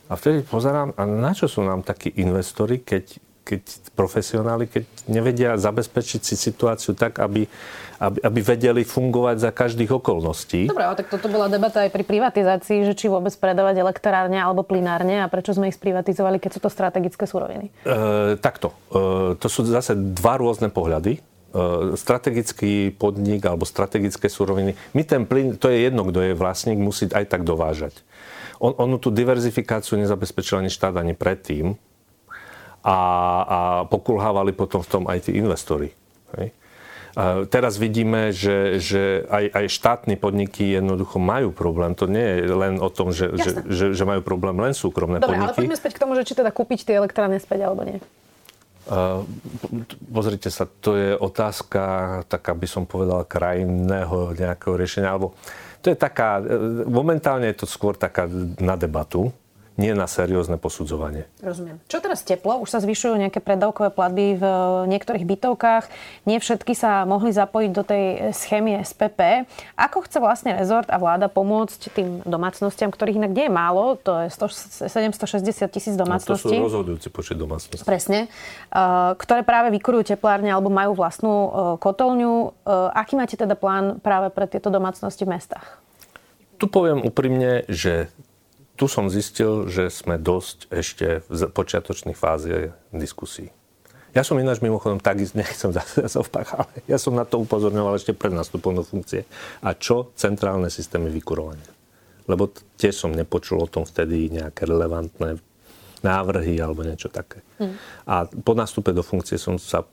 A vtedy pozerám, a na čo sú nám takí investori, keď keď profesionáli, keď nevedia zabezpečiť si situáciu tak, aby, aby, aby vedeli fungovať za každých okolností. Dobre, ale tak toto bola debata aj pri privatizácii, že či vôbec predávať elektrárne alebo plynárne a prečo sme ich sprivatizovali, keď sú to strategické suroviny. E, takto. E, to sú zase dva rôzne pohľady. Strategický podnik alebo strategické suroviny. My ten plyn, to je jedno, kto je vlastník, musí aj tak dovážať. On, onu tú diverzifikáciu nezabezpečil ani štát, ani predtým. A, a pokulhávali potom v tom aj tí investori. Hej. A teraz vidíme, že, že aj, aj štátne podniky jednoducho majú problém. To nie je len o tom, že, že, že, že majú problém len súkromné Dobre, podniky. Dobre, ale poďme späť k tomu, že či teda kúpiť tie elektrárne späť alebo nie. Uh, pozrite sa, to je otázka, taká by som povedal, krajinného nejakého riešenia. Alebo to je taká, momentálne je to skôr taká na debatu. Nie na seriózne posudzovanie. Rozumiem. Čo teraz teplo? Už sa zvyšujú nejaké preddavkové platby v niektorých bytovkách. Nie všetky sa mohli zapojiť do tej schémy es pé pé. Ako chce vlastne rezort a vláda pomôcť tým domácnostiam, ktorých inak nie je málo, to je sedemstošesťdesiat tisíc domácností. No to sú rozhodujúci počet domácností. Presne. Ktoré práve vykurujú teplárne alebo majú vlastnú kotolňu. Aký máte teda plán práve pre tieto domácnosti v mestách? Tu poviem úprimne, že tu som zistil, že sme dosť ešte v počiatočných fáze diskusí. Ja som ináč mimochodom tak ísť, nechcem zase ovpach, ale ja som na to upozorňoval ešte pred nástupom do funkcie. A čo centrálne systémy vykurovania? Lebo tiež som nepočul o tom vtedy nejaké relevantné návrhy alebo niečo také. Hmm. A po nástupe do funkcie som sa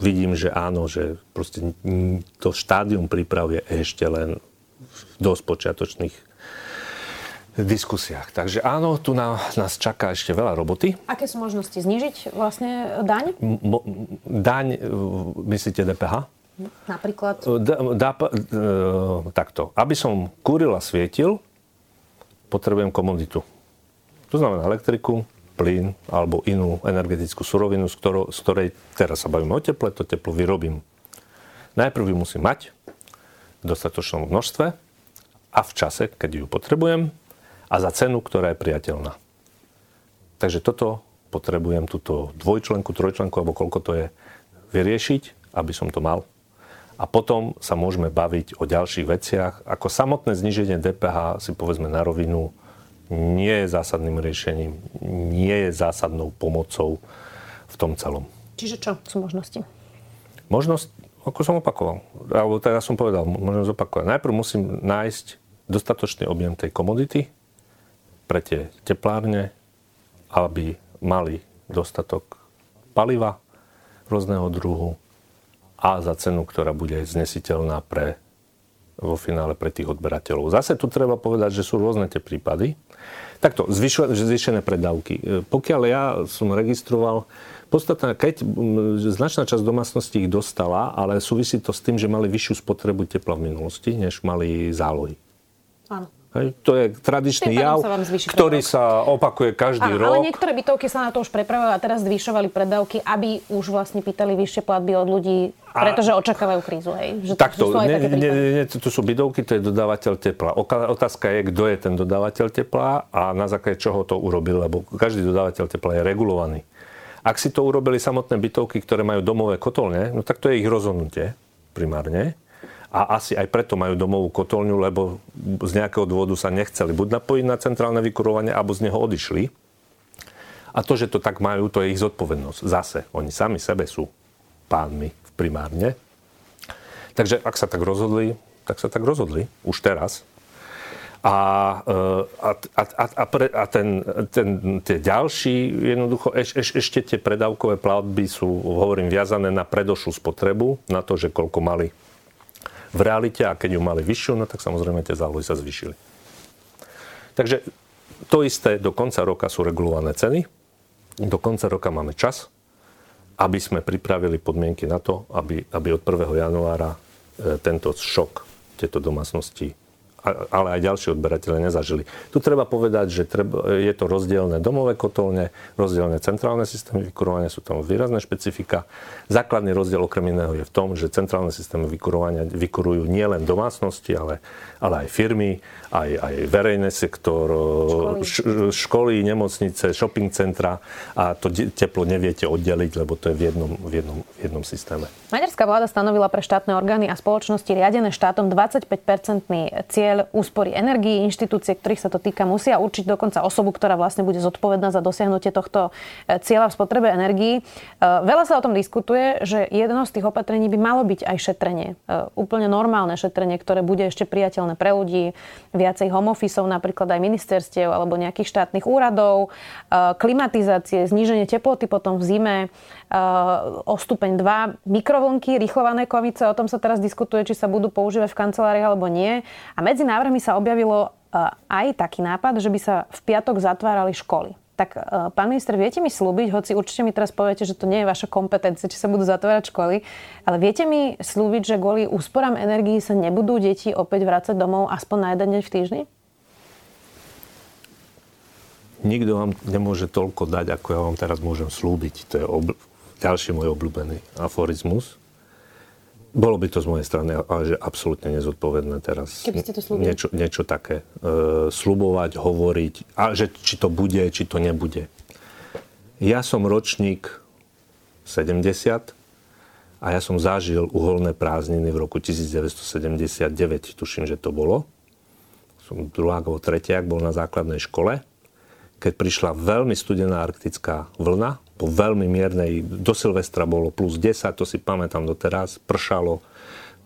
vidím, že áno, že proste to štádium príprav je ešte len v dosť počiatočných v diskusiách. Takže áno, tu na, nás čaká ešte veľa roboty. Aké sú možnosti? Znížiť vlastne daň? Mo, daň, myslíte dé pé há? Napríklad? Da, da, takto. Aby som kúril a svietil, potrebujem komoditu. To znamená elektriku, plyn alebo inú energetickú surovinu, z, ktorou, z ktorej teraz sa bavíme o teple, to teplo vyrobím. Najprv ju musím mať v dostatočnom množstve a v čase, keď ju potrebujem, a za cenu, ktorá je priateľná. Takže toto potrebujem, túto dvojčlenku, trojčlenku, alebo koľko to je, vyriešiť, aby som to mal. A potom sa môžeme baviť o ďalších veciach. Ako samotné zníženie dé pé há si povedzme na rovinu nie je zásadným riešením, nie je zásadnou pomocou v tom celom. Čiže čo sú možnosti? Možnosť, ako som opakoval, alebo teraz som povedal, môžem zopakovať. Najprv musím nájsť dostatočný objem tej komodity, pre tie teplárne, aby mali dostatok paliva rôzneho druhu a za cenu, ktorá bude znesiteľná pre, vo finále pre tých odberateľov. Zase tu treba povedať, že sú rôzne tie prípady. Takto, zvýšené predávky. Pokiaľ ja som registroval, podstatná, keď značná časť domácností ich dostala, ale súvisí to s tým, že mali vyššiu spotrebu tepla v minulosti, než mali zálohy. Áno. Hej, to je tradičný jav, ktorý sa opakuje každý Aha, rok. Ale niektoré bytovky sa na to už prepravovali a teraz zvyšovali predávky, aby už vlastne pýtali vyššie platby od ľudí, pretože a... očakávajú krízu. Hej. Že takto, to, ne, ne, ne, to sú bytovky, to je dodávateľ tepla. Otázka je, kto je ten dodávateľ tepla a na základe čoho to urobil, lebo každý dodávateľ tepla je regulovaný. Ak si to urobili samotné bytovky, ktoré majú domové kotolne, no tak to je ich rozhodnutie primárne. A asi aj preto majú domovú kotolňu, lebo z nejakého dôvodu sa nechceli buď napojiť na centrálne vykurovanie, alebo z neho odišli. A to, že to tak majú, to je ich zodpovednosť. Zase, oni sami sebe sú pánmi primárne. Takže ak sa tak rozhodli, tak sa tak rozhodli. Už teraz. A, a, a, a, pre, a ten, ten, tie ďalší, jednoducho, eš, eš, ešte tie predávkové platby sú, hovorím, viazané na predošlú spotrebu, na to, že koľko mali v realite, a keď ju mali vyššiu, no tak samozrejme tie zálohy sa zvýšili. Takže to isté, do konca roka sú regulované ceny, do konca roka máme čas, aby sme pripravili podmienky na to, aby, aby od prvého januára tento šok tieto domácnosti, ale aj ďalší odberatelia nezažili. Tu treba povedať, že treba, je to rozdielne domové kotolne, rozdielne centrálne systémy vykurovania, sú tam výrazné špecifika. Základný rozdiel okrem iného je v tom, že centrálne systémy vykurovania vykurujú nielen domácnosti, ale, ale aj firmy, aj, aj verejný sektor, školy. Š, školy, nemocnice, shopping centra a to teplo neviete oddeliť, lebo to je v jednom, v jednom, v jednom systéme. Maďarská vláda stanovila pre štátne orgány a spoločnosti riadené štátom dvadsaťpäť percentný cieľ úspory energií. Inštitúcie, ktorých sa to týka, musia určiť dokonca osobu, ktorá vlastne bude zodpovedná za dosiahnutie tohto cieľa v spotrebe energií. Veľa sa o tom diskutuje, že jedno z tých opatrení by malo byť aj šetrenie. Úplne normálne šetrenie, ktoré bude ešte priateľné pre ľudí, viacej home officeov, napríklad aj ministerstiev alebo nejakých štátnych úradov, klimatizácie, zníženie teploty potom v zime o stupeň dva, mikrovlnky, rýchlované komice, o tom sa teraz diskutuje, či sa budú používať v kancelárii alebo nie. A medzi návrhmi sa objavilo aj taký nápad, že by sa v piatok zatvárali školy. Tak, pán minister, viete mi slúbiť, hoci určite mi teraz poviete, že to nie je vaša kompetencia, či sa budú zatvárať školy, ale viete mi slúbiť, že kvôli úsporám energií sa nebudú deti opäť vrácať domov aspoň na jeden deň v týždni? Nikto vám nemôže toľko dať, ako ja vám teraz môžem slúbiť. To je obl- ďalší môj obľúbený aforizmus. Bolo by to z mojej strany, ale že absolútne nezodpovedné teraz. Keby ste to slúbili? Niečo, niečo také. E, slubovať, hovoriť, a že či to bude, či to nebude. Ja som ročník sedemdesiat a ja som zažil uholné prázdniny v roku devätnásťsedemdesiatdeväť, tuším, že to bolo. Som druhák alebo tretiak, bol na základnej škole, keď prišla veľmi studená arktická vlna, po veľmi miernej, do Silvestra bolo plus desať, to si pamätám doteraz, pršalo,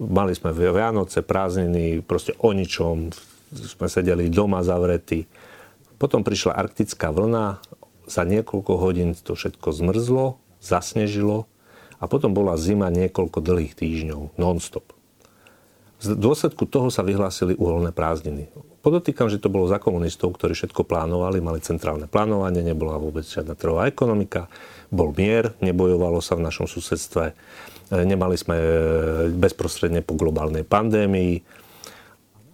mali sme Vianoce, prázdniny, proste o ničom, sme sedeli doma zavretí. Potom prišla arktická vlna, za niekoľko hodín to všetko zmrzlo, zasnežilo a potom bola zima niekoľko dlhých týždňov, non-stop. V dôsledku toho sa vyhlásili uholné prázdniny. Podotýkam, že to bolo za komunistov, ktorí všetko plánovali, mali centrálne plánovanie, nebola vôbec žiadna trhová ekonomika, bol mier, nebojovalo sa v našom susedstve, nemali sme bezprostredne po globálnej pandémii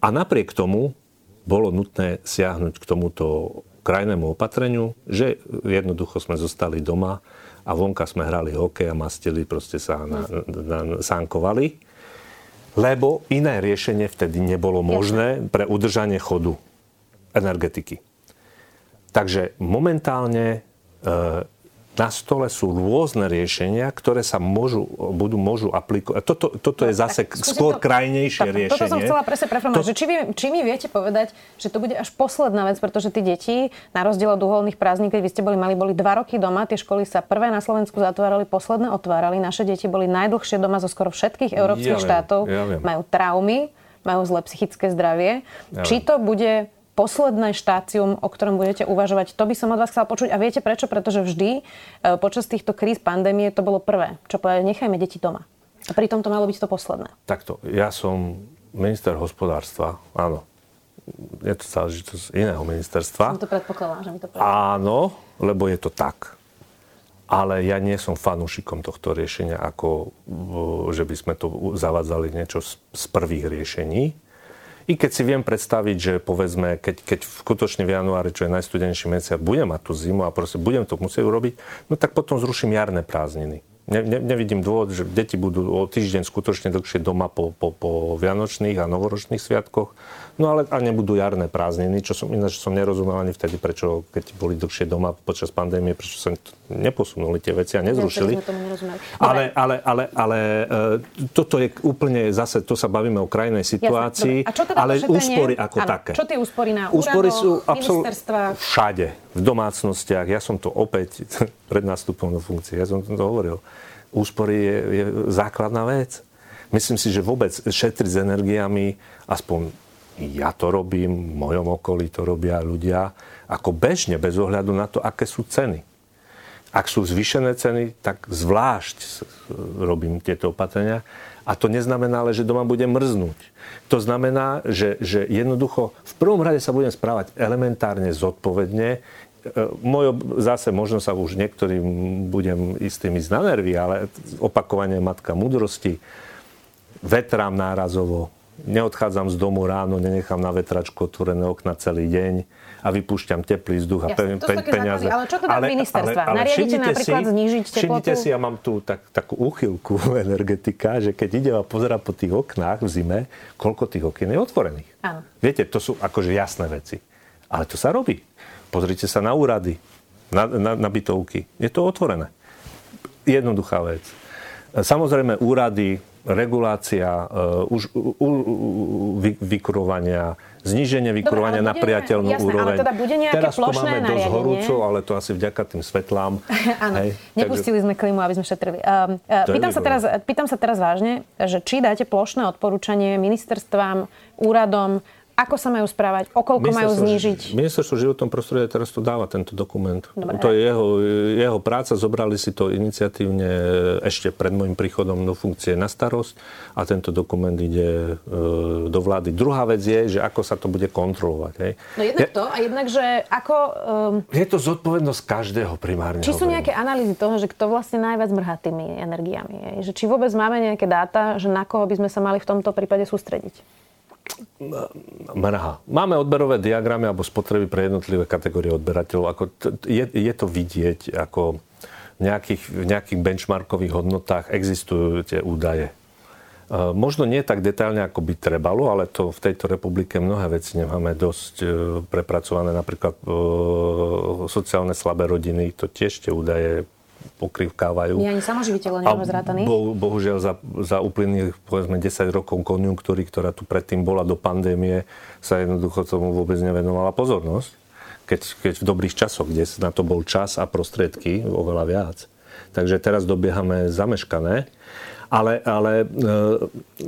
a napriek tomu bolo nutné siahnuť k tomuto krajnému opatreniu, že jednoducho sme zostali doma a vonka sme hrali hokej a mastili, proste sa na, na, na, sánkovali. Lebo iné riešenie vtedy nebolo možné pre udržanie chodu energetiky. Takže momentálne na stole sú rôzne riešenia, ktoré sa môžu, budú, môžu aplikovať. Toto, toto je zase tak, skôr to, krajnejšie tak, riešenie. Toto som chcela presne preformovať, to... že či, vy, či mi viete povedať, že to bude až posledná vec, pretože tí deti, na rozdiel od uholných prázdnin, keď vy ste boli mali, boli dva roky doma, tie školy sa prvé na Slovensku zatvárali, posledné otvárali, naše deti boli najdlhšie doma zo skoro všetkých európskych ja štátov, ja majú traumy, majú zlé psychické zdravie. Ja či to bude... posledné štácium, o ktorom budete uvažovať. To by som od vás chcel počuť. A viete prečo? Pretože vždy počas týchto kríz pandémie to bolo prvé, čo povedali, nechajme deti doma. A pritom to malo byť to posledné. Takto. Ja som minister hospodárstva, áno. je to záležitosť iného ministerstva. Som to predpokladala, že mi to predpokladala. Áno, lebo je to tak. Ale ja nie som fanúšikom tohto riešenia, ako že by sme to zavádzali niečo z, z prvých riešení. I keď si viem predstaviť, že povedzme, keď, keď skutočne v januári, čo je najstudenejší mesiac, budem mať tú zimu a proste budem to musieť urobiť, no tak potom zruším jarné prázdniny. Ne, ne, nevidím dôvod, že deti budú o týždeň skutočne dlhšie doma po, po, po vianočných a novoročných sviatkoch, no ale a nebudú jarné prázdniny, čo som ináč som nerozumel ani vtedy, prečo keď boli dlhšie doma počas pandémie, prečo sa neposunuli tie veci a nezrušili. Ale, ale, ale, ale e, toto je úplne zase, to sa bavíme o krajnej situácii, jasne, teda ale šetrenie, úspory ako áno, také. Čo tie úspory na úspory úradoch, ministerstvách? Všade, v domácnostiach, ja som to opäť pred nástupom do funkcie, ja som to hovoril, úspory je, je základná vec. Myslím si, že vôbec šetriť s energiami, aspoň ja to robím, v mojom okolí to robia ľudia, ako bežne, bez ohľadu na to, aké sú ceny. Ak sú zvýšené ceny, tak zvlášť robím tieto opatrenia. A to neznamená ale, že doma budem mrznúť. To znamená, že, že jednoducho v prvom rade sa budem správať elementárne zodpovedne. Mojo, zase možno sa už niektorým budem istým ísť na nervy, ale opakovanie matka múdrosti. Vetrám nárazovo. Neodchádzam z domu ráno, nenechám na vetračku otvorené okna celý deň a vypúšťam teplý vzduch a pe- pe- pe- peniaze. Základy, ale čo to dá ministerstva? Nariadíte napríklad si, znížiť teplotu? Všimnite si, ja mám tú tak, takú úchylku energetika, že keď idem a pozerám po tých oknách v zime, koľko tých okien je otvorených. Áno. Viete, to sú akože jasné veci. Ale to sa robí. Pozrite sa na úrady, na, na, na bytovky. Je to otvorené. Jednoduchá vec. Samozrejme úrady, regulácia, uh, už, uh, uh, vy, vykurovania, zníženie vykurovania dobre, na priateľnú jasné, úroveň. Ale teda bude nejaké teraz to máme nariadenie. Dosť horúco, ale to asi vďaka tým svetlám. Áno, hej, nepustili takže... sme klimu, aby sme šetrili. Uh, uh, pýtam, sa teraz, pýtam sa teraz vážne, že či dáte plošné odporúčanie ministerstvám, úradom, ako sa majú správať, o koľko majú znížiť? Ministerstvo životného prostredia teraz to dáva, tento dokument. Dobre. To je jeho, jeho práca, zobrali si to iniciatívne ešte pred môjim príchodom do funkcie na starosť a tento dokument ide e, do vlády. Druhá vec je, že ako sa to bude kontrolovať. Hej. No jednak je, to a jednak, že ako... Um, je to zodpovednosť každého primárne. Či sú hovorím. Nejaké analýzy toho, že kto vlastne najviac mrhá tými energiami? Že či vôbec máme nejaké dáta, že na koho by sme sa mali v tomto prípade sústrediť? Mrha. Máme odberové diagramy alebo spotreby pre jednotlivé kategórie odberateľov. Ako t- je, je to vidieť, ako v nejakých, v nejakých benchmarkových hodnotách existujú tie údaje. E, možno nie tak detailne, ako by trebalo, ale to v tejto republike mnohé veci nemáme dosť e, prepracované. Napríklad e, sociálne slabé rodiny, to tiež tie údaje pokrývkávajú. Nie, ani samoživiteľov nemáme zrátaný. Bo, bohužiaľ za, za uplynulých povedzme desať rokov konjunktúry, ktorá tu predtým bola do pandémie, sa jednoducho tomu vôbec nevenovala pozornosť. Keď, keď v dobrých časoch, kde na to bol čas a prostriedky oveľa viac. Takže teraz dobiehame zameškané. Ale, ale e,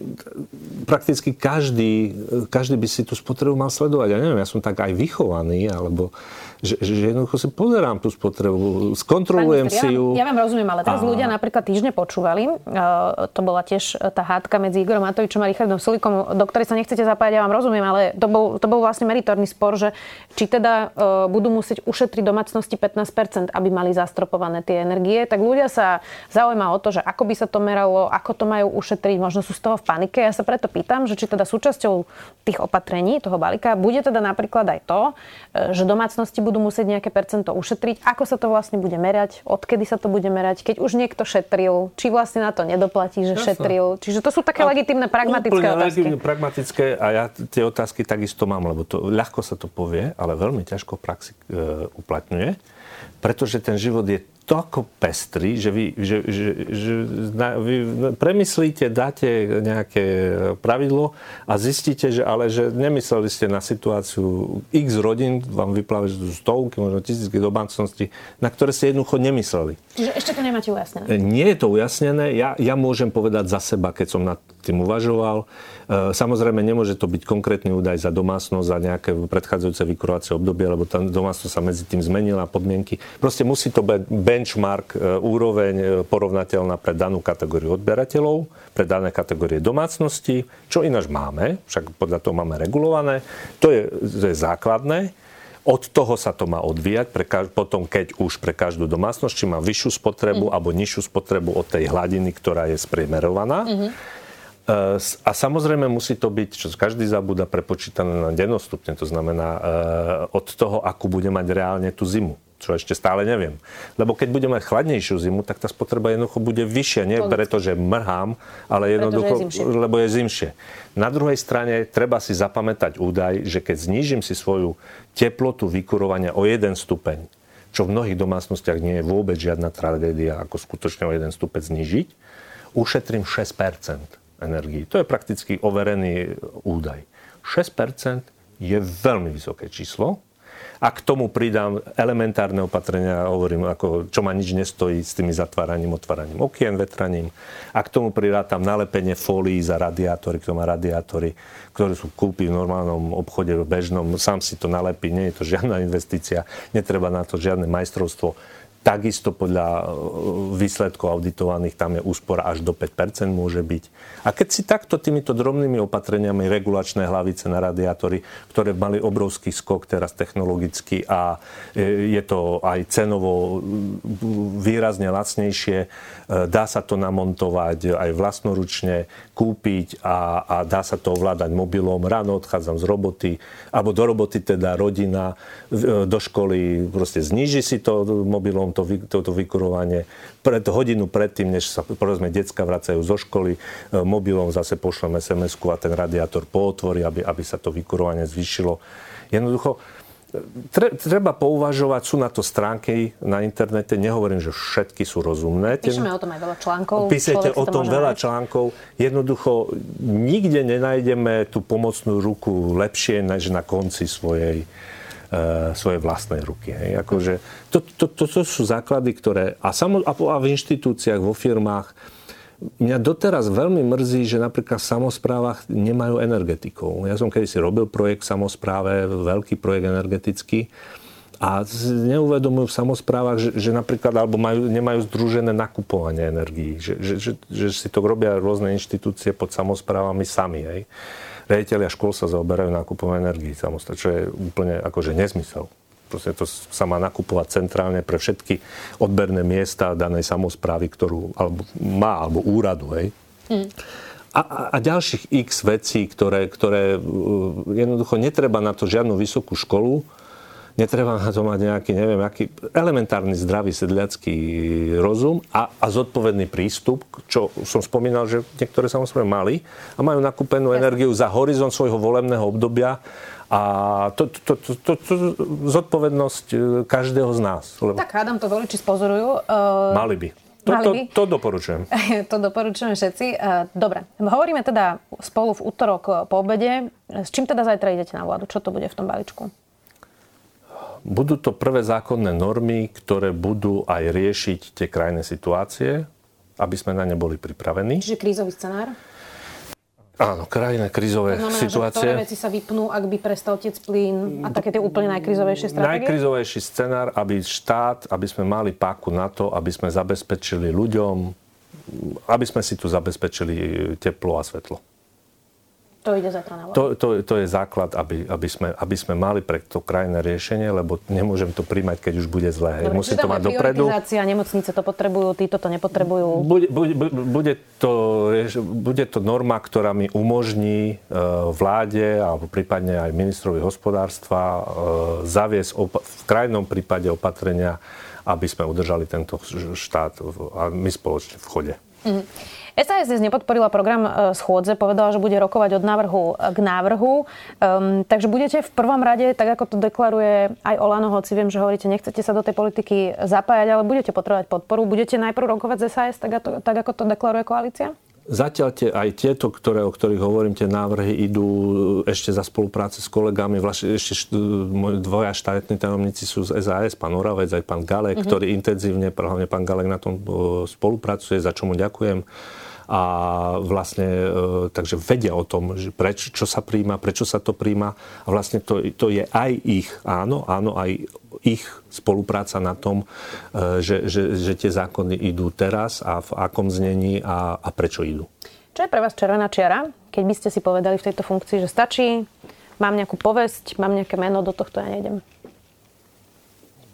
prakticky každý, každý by si tú spotrebu mal sledovať. Ja neviem, ja som tak aj vychovaný, alebo že, že jednoducho si pozerám tú spotrebu, skontrolujem minister, si ju. Ja vám, ja vám rozumiem, ale teraz a... ľudia napríklad týždne počúvali, e, to bola tiež tá hádka medzi Igorom Matovičom a Richardom Sulíkom, do ktorej sa nechcete zapájať, ja vám rozumiem, ale to bol, to bol vlastne meritorný spor, že či teda e, budú musieť ušetriť domácnosti pätnásť percent, aby mali zastropované tie energie, tak ľudia sa zaujíma o to, že ako by sa to meralo, ako to majú ušetriť, možno sú z toho v panike. Ja sa preto pýtam, že či teda súčasťou tých opatrení, toho balíka, bude teda napríklad aj to, že domácnosti budú musieť nejaké percento ušetriť, ako sa to vlastne bude merať, odkedy sa to bude merať, keď už niekto šetril, či vlastne na to nedoplatí, že Jasne. šetril. Čiže to sú také legitímne, pragmatické otázky. Legitímne, pragmatické a ja tie otázky takisto mám, lebo to, ľahko sa to povie, ale veľmi ťažko v praxi e, uplatňuje, pretože ten život je toľko pestrý, že vy, že, že, že na, vy premyslíte, dáte nejaké pravidlo a zistíte, že ale že nemysleli ste na situáciu x rodín, vám vyplávajú stovky, možno tisícky domácností, na ktoré ste jednoducho nemysleli. Čiže ešte to nemáte ujasnené? Nie je to ujasnené. Ja, ja môžem povedať za seba, keď som nad tým uvažoval. Samozrejme, nemôže to byť konkrétny údaj za domácnosť, za nejaké predchádzajúce vykurovacie obdobie, lebo tá domácnosť sa medzi tým zmenila, podmienky. Proste musí to byť benchmark, úroveň porovnateľná pre danú kategóriu odberateľov, pre dané kategórie domácnosti, čo ináč máme, však podľa toho máme regulované, to je, to je základné. Od toho sa to má odvíjať, pre kaž- potom keď už pre každú domácnosť, či má vyššiu spotrebu mm. alebo nižšiu spotrebu od tej hladiny, ktorá je spriemerovaná. Mm-hmm. E, a samozrejme musí to byť, čo každý zabúda, prepočítané na dennostupne, to znamená e, od toho, akú bude mať reálne tú zimu, čo ešte stále neviem. Lebo keď budeme mať chladnejšiu zimu, tak tá spotreba jednoducho bude vyššia, nie preto, že mrhám, ale jednoducho, je lebo je zimšie. Na druhej strane treba si zapamätať údaj, že keď znížim si svoju teplotu vykurovania o jeden stupeň, čo v mnohých domácnostiach nie je vôbec žiadna tragédia, ako skutočne o jeden stupeň znížiť, ušetrím šesť percent energii. To je prakticky overený údaj. šesť percent je veľmi vysoké číslo. A k tomu pridám elementárne opatrenia, hovorím, ako, čo ma nič nestojí s tými zatváraním, otváraním okien, vetraním. A k tomu pridátam nalepenie fólií za radiátory, kto má radiátory, ktoré sú kúpi v normálnom obchode, v bežnom, sám si to nalepí, nie je to žiadna investícia, netreba na to žiadne majstrovstvo. Takisto podľa výsledkov auditovaných tam je úspora až do päť percent môže byť. A keď si takto týmito drobnými opatreniami regulačné hlavice na radiátory, ktoré mali obrovský skok teraz technologicky a je to aj cenovo výrazne lacnejšie, dá sa to namontovať aj vlastnoručne, kúpiť a, a dá sa to ovládať mobilom. Ráno odchádzam z roboty, alebo do roboty teda rodina, do školy, proste zníži si to mobilom, to, toto vykurovanie. Pred hodinu predtým, než sa povedzme decka vracajú zo školy, mobilom zase pošlem es em esku a ten radiátor pootvorí, aby, aby sa to vykurovanie zvýšilo. Jednoducho, tre, treba pouvažovať, sú na to stránky na internete, nehovorím, že všetky sú rozumné. Píšeme o tom aj veľa článkov. Píšete o tom veľa článkov. Jednoducho, nikde nenájdeme tú pomocnú ruku lepšie, než na konci svojej svoje vlastné ruky. Hej. Akože, to, to, to, to sú základy, ktoré... A, samo, a v inštitúciách, vo firmách mňa doteraz veľmi mrzí, že napríklad v samosprávach nemajú energetikov. Ja som kedysi robil projekt v samospráve, veľký projekt energetický a neuvedomujú v samosprávach, že, že napríklad alebo majú, nemajú združené nakupovanie energií. Že, že, že, že si to robia rôzne inštitúcie pod samosprávami sami. Hej. Riaditelia škôl sa zaoberajú nákupom energií samostatne, čo je úplne akože nezmysel. Proste to sa má nakupovať centrálne pre všetky odberné miesta danej samosprávy, ktorú alebo má, alebo úradu. Hej. Mm. A, a, a ďalších x vecí, ktoré, ktoré jednoducho netreba na to žiadnu vysokú školu, netreba na to mať nejaký, neviem, aký elementárny zdravý sedliacký rozum a, a zodpovedný prístup, čo som spomínal, že niektoré samozrejme mali a majú nakúpenú energiu za horizont svojho volebného obdobia a to, to, to, to, to zodpovednosť každého z nás. Lebo... Tak hádam to voliči spozorujú. Uh... Mali by. To, to, to doporučujem. To doporučujem všetci. Dobre, hovoríme teda spolu v útorok po obede. S čím teda zajtra idete na vládu? Čo to bude v tom balíčku? Budú to prvé zákonné normy, ktoré budú aj riešiť tie krajné situácie, aby sme na ne boli pripravení. Čiže krízový scenár? Áno, krajné krízové znamená, situácie. Ktoré veci sa vypnú, ak by prestal tiec plyn a také tie úplne najkrízovejšie stratégie? Najkrízovejší scenár, aby štát, aby sme mali páku na to, aby sme zabezpečili ľuďom, aby sme si tu zabezpečili teplo a svetlo. To ide zajtra na vládu. To, to, to je základ, aby, aby, sme, aby sme mali pre to krajné riešenie, lebo nemôžem to príjmať, keď už bude zlé. Dobre, musím to mať dopredu. Prioritizácia, nemocnice to potrebujú, títo to nepotrebujú. Bude, bude, bude, to, bude to norma, ktorá mi umožní vláde, alebo prípadne aj ministrovi hospodárstva zaviesť opa- v krajnom prípade opatrenia, aby sme udržali tento štát a my spoločne v chode. Mhm. es a es dnes nepodporila program schôdze, povedala, že bude rokovať od návrhu k návrhu. Um, takže budete v prvom rade, tak ako to deklaruje aj Olano, hoci viem, že hovoríte, nechcete sa do tej politiky zapájať, ale budete potrebovať podporu. Budete najprv rokovať z es a es, tak, tak ako to deklaruje koalícia? Zatiaľ tie, aj tieto, ktoré, o ktorých hovorím, tie návrhy idú ešte za spolupráce s kolegami. Vlastne ešte dvoja štátni tajomníci sú z es a es, pán Oravec aj pán Galek, mm-hmm. ktorý intenzívne, hlavne pán Galek na tom spolupracuje, za čo mu ďakujem. A vlastne, e, takže vedia o tom, že preč, čo sa príjma, prečo sa to príjma. A vlastne to, to je aj ich, áno, áno, aj ich spolupráca na tom, že, že, že tie zákony idú teraz a v akom znení a, a prečo idú. Čo je pre vás červená čiara, keď by ste si povedali v tejto funkcii, že stačí, mám nejakú povesť, mám nejaké meno, do tohto ja nejdem?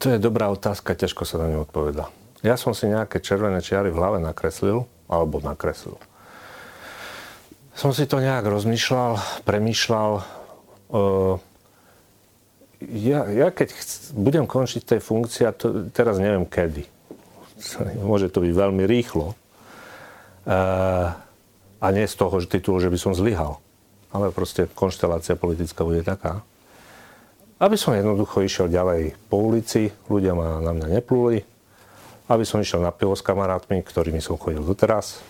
To je dobrá otázka, ťažko sa na ňu odpovedá. Ja som si nejaké červené čiary v hlave nakreslil, alebo nakreslil. Som si to nejak rozmýšľal, premýšľal. Ja, ja keď chc- budem končiť tej funkcii, a to, teraz neviem kedy. Môže to byť veľmi rýchlo. A nie z toho titulu, že by som zlyhal. Ale proste konštelácia politická bude taká. Aby som jednoducho išiel ďalej po ulici, ľudia ma na mňa nepluli. Aby som išiel na pivo s kamarátmi, ktorými som chodil doteraz.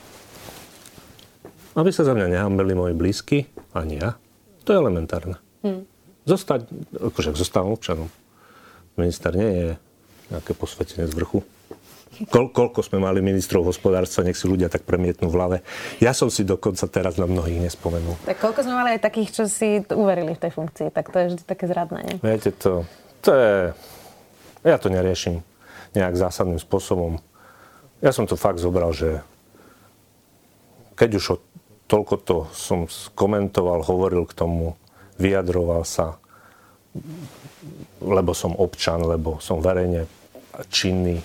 Aby sa za mňa nehambili moji blízky, ani ja. To je elementárne. Hmm. Zostať, akože zostávam občanom. Minister nie je nejaké posvetenie z vrchu. Ko, koľko sme mali ministrov hospodárstva, nech si ľudia tak premietnú v hlave. Ja som si dokonca teraz na mnohých nespomenul. Tak koľko sme mali aj takých, čo si uverili v tej funkcii, tak to je vždy také zradné, nie? Viete, to, to je... Ja to neriešim nejak zásadným spôsobom. Ja som to fakt zobral, že keď už o toľko to som komentoval, hovoril k tomu, vyjadroval sa, lebo som občan, lebo som verejne činný,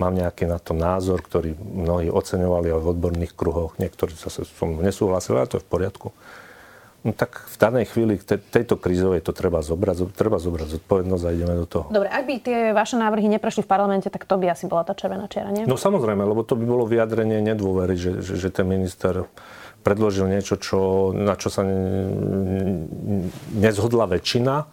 mám nejaký na to názor, ktorý mnohí oceňovali aj v odborných kruhoch, niektorí sa som nesúhlasili, ale to je v poriadku. No tak v danej chvíli te, tejto krízovej to treba zobrať, treba zobrať zodpovednosť a ideme do toho. Dobre, ak by tie vaše návrhy neprešli v parlamente, tak to by asi bola tá červená čiara, nie? No samozrejme, lebo to by bolo vyjadrenie nedôvery, že, že, že ten minister predložil niečo, čo, na čo sa nezhodla väčšina.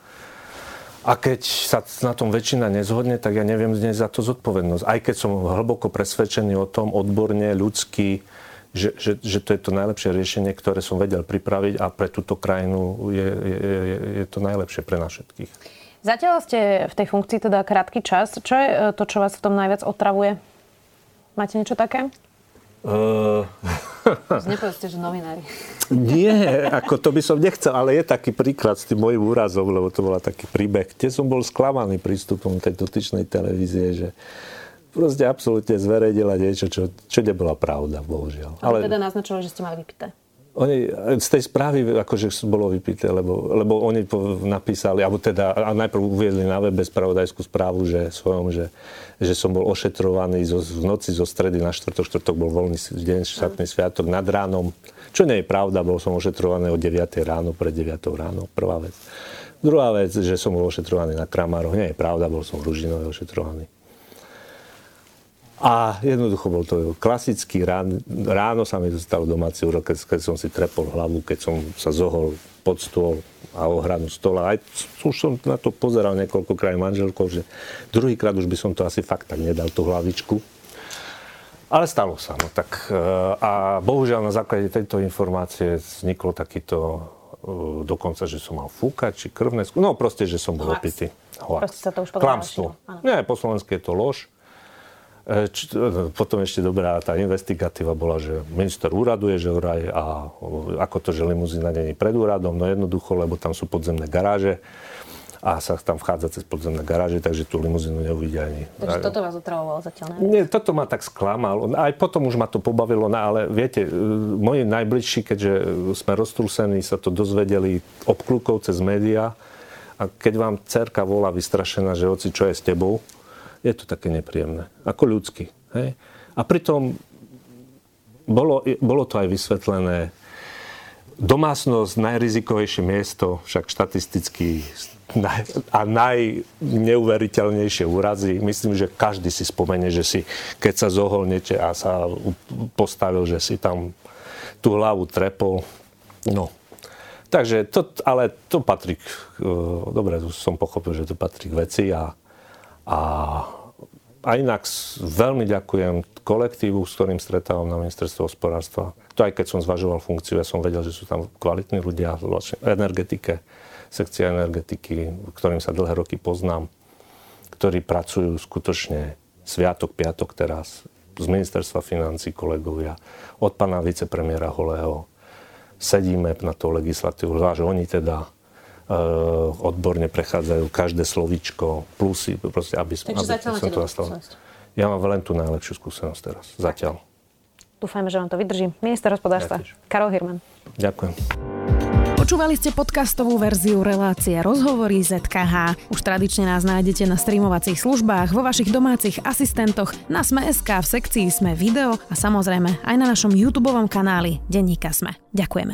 A keď sa na tom väčšina nezhodne, tak ja neviem znieť za to zodpovednosť. Aj keď som hlboko presvedčený o tom, odborne, ľudský, že, že, že to je to najlepšie riešenie, ktoré som vedel pripraviť a pre túto krajinu je, je, je, je to najlepšie pre nás všetkých. Zatiaľ ste v tej funkcii teda krátky čas. Čo je to, čo vás v tom najviac otravuje? Máte niečo také? Uh... Nepovedzte, že novinári. Nie, ako to by som nechcel, ale je taký príklad s tým mojím úrazom, lebo to bola taký príbeh. Tie som bol sklamaný prístupom tej dotyčnej televízie, že proste absolútne zverejnila niečo, čo, čo nebola pravda, bohužiaľ. Ale, ale teda naznačovalo, že ste mali vypité. Oni z tej správy akože bolo vypité, lebo, lebo oni napísali, alebo teda a najprv uviedli na webe spravodajskú správu, že svojom, že, že som bol ošetrovaný zo, v noci zo stredy na štvrtok, štvrtok bol voľný deň, štátny sviatok, nad ránom, čo nie je pravda, bol som ošetrovaný o deviatej ráno, pred deviatou ráno, prvá vec. Druhá vec, že som bol ošetrovaný na Kramároch, nie je pravda, bol som v Ružinove ošetrovaný. A jednoducho bol to klasický, ráno, ráno sa mi dostal domáci úrok, keď som si trepol hlavu, keď som sa zohol pod stôl a ohranu stola. Aj už som na to pozeral niekoľkokrát manželkou, že druhýkrát už by som to asi fakt tak nedal, tú hlavičku. Ale stalo sa. No tak, a bohužiaľ na základe tejto informácie vzniklo takýto dokonca, že som mal fúkať, či krvné skúšky. No proste, že som bol opitý. Klamstvo. Nie, po slovensky je to lož. Č- potom ešte dobrá tá investigatíva bola, že minister úraduje, že vraj a ako to, že limuzína není pred úradom, no jednoducho, lebo tam sú podzemné garáže a sa tam vchádza cez podzemné garáže, takže tú limuzínu neuvidia ani. Takže toto vás otravovalo zatiaľ, ne? Nie, toto ma tak sklamal. Aj potom už ma to pobavilo, no, ale viete, moji najbližší, keďže sme roztrúsení, sa to dozvedeli obkľúkov cez médiá a keď vám dcerka volá vystrašená, že oci, čo je s tebou, je to také nepríjemné. Ako ľudský. Hej? A pritom bolo, bolo to aj vysvetlené. Domácnosť, najrizikovejšie miesto, však štatisticky a najneuveriteľnejšie úrazy. Myslím, že každý si spomenie, že si, keď sa zoholnete a sa postavil, že si tam tú hlavu trepol. No. Takže to, ale to patrí k... Dobre, som pochopil, že to patrí k veci a A, a inak veľmi ďakujem kolektívu, s ktorým stretávam na ministerstve hospodárstva. To aj keď som zvažoval funkciu, ja som vedel, že sú tam kvalitní ľudia v energetike, sekcia energetiky, ktorým sa dlhé roky poznám, ktorí pracujú skutočne sviatok, piatok teraz, z ministerstva financií kolegovia, od pána vicepremiéra Holého. Sedíme na tú legislatívu, zvlášť oni teda odborne prechádzajú každé slovíčko, plusy, proste, aby... Takže aby zatiaľ máte skúsenosť. Ja mám len tú najlepšiu skúsenosť teraz. Zatiaľ. Dúfajme, že vám to vydrží. Minister hospodárstva, ja Karol Hyman. Ďakujem. Počúvali ste podcastovú verziu relácie Rozhovory zet ká há. Už tradične nás nájdete na streamovacích službách, vo vašich domácich asistentoch, na Sme bodka es ká, v sekcii Sme video a samozrejme aj na našom YouTubeovom kanáli Denníka Sme. Ďakujeme.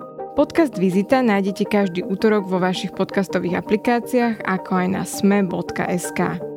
Podcast Vizita nájdete každý útorok vo vašich podcastových aplikáciách, ako aj na sme bodka es ká.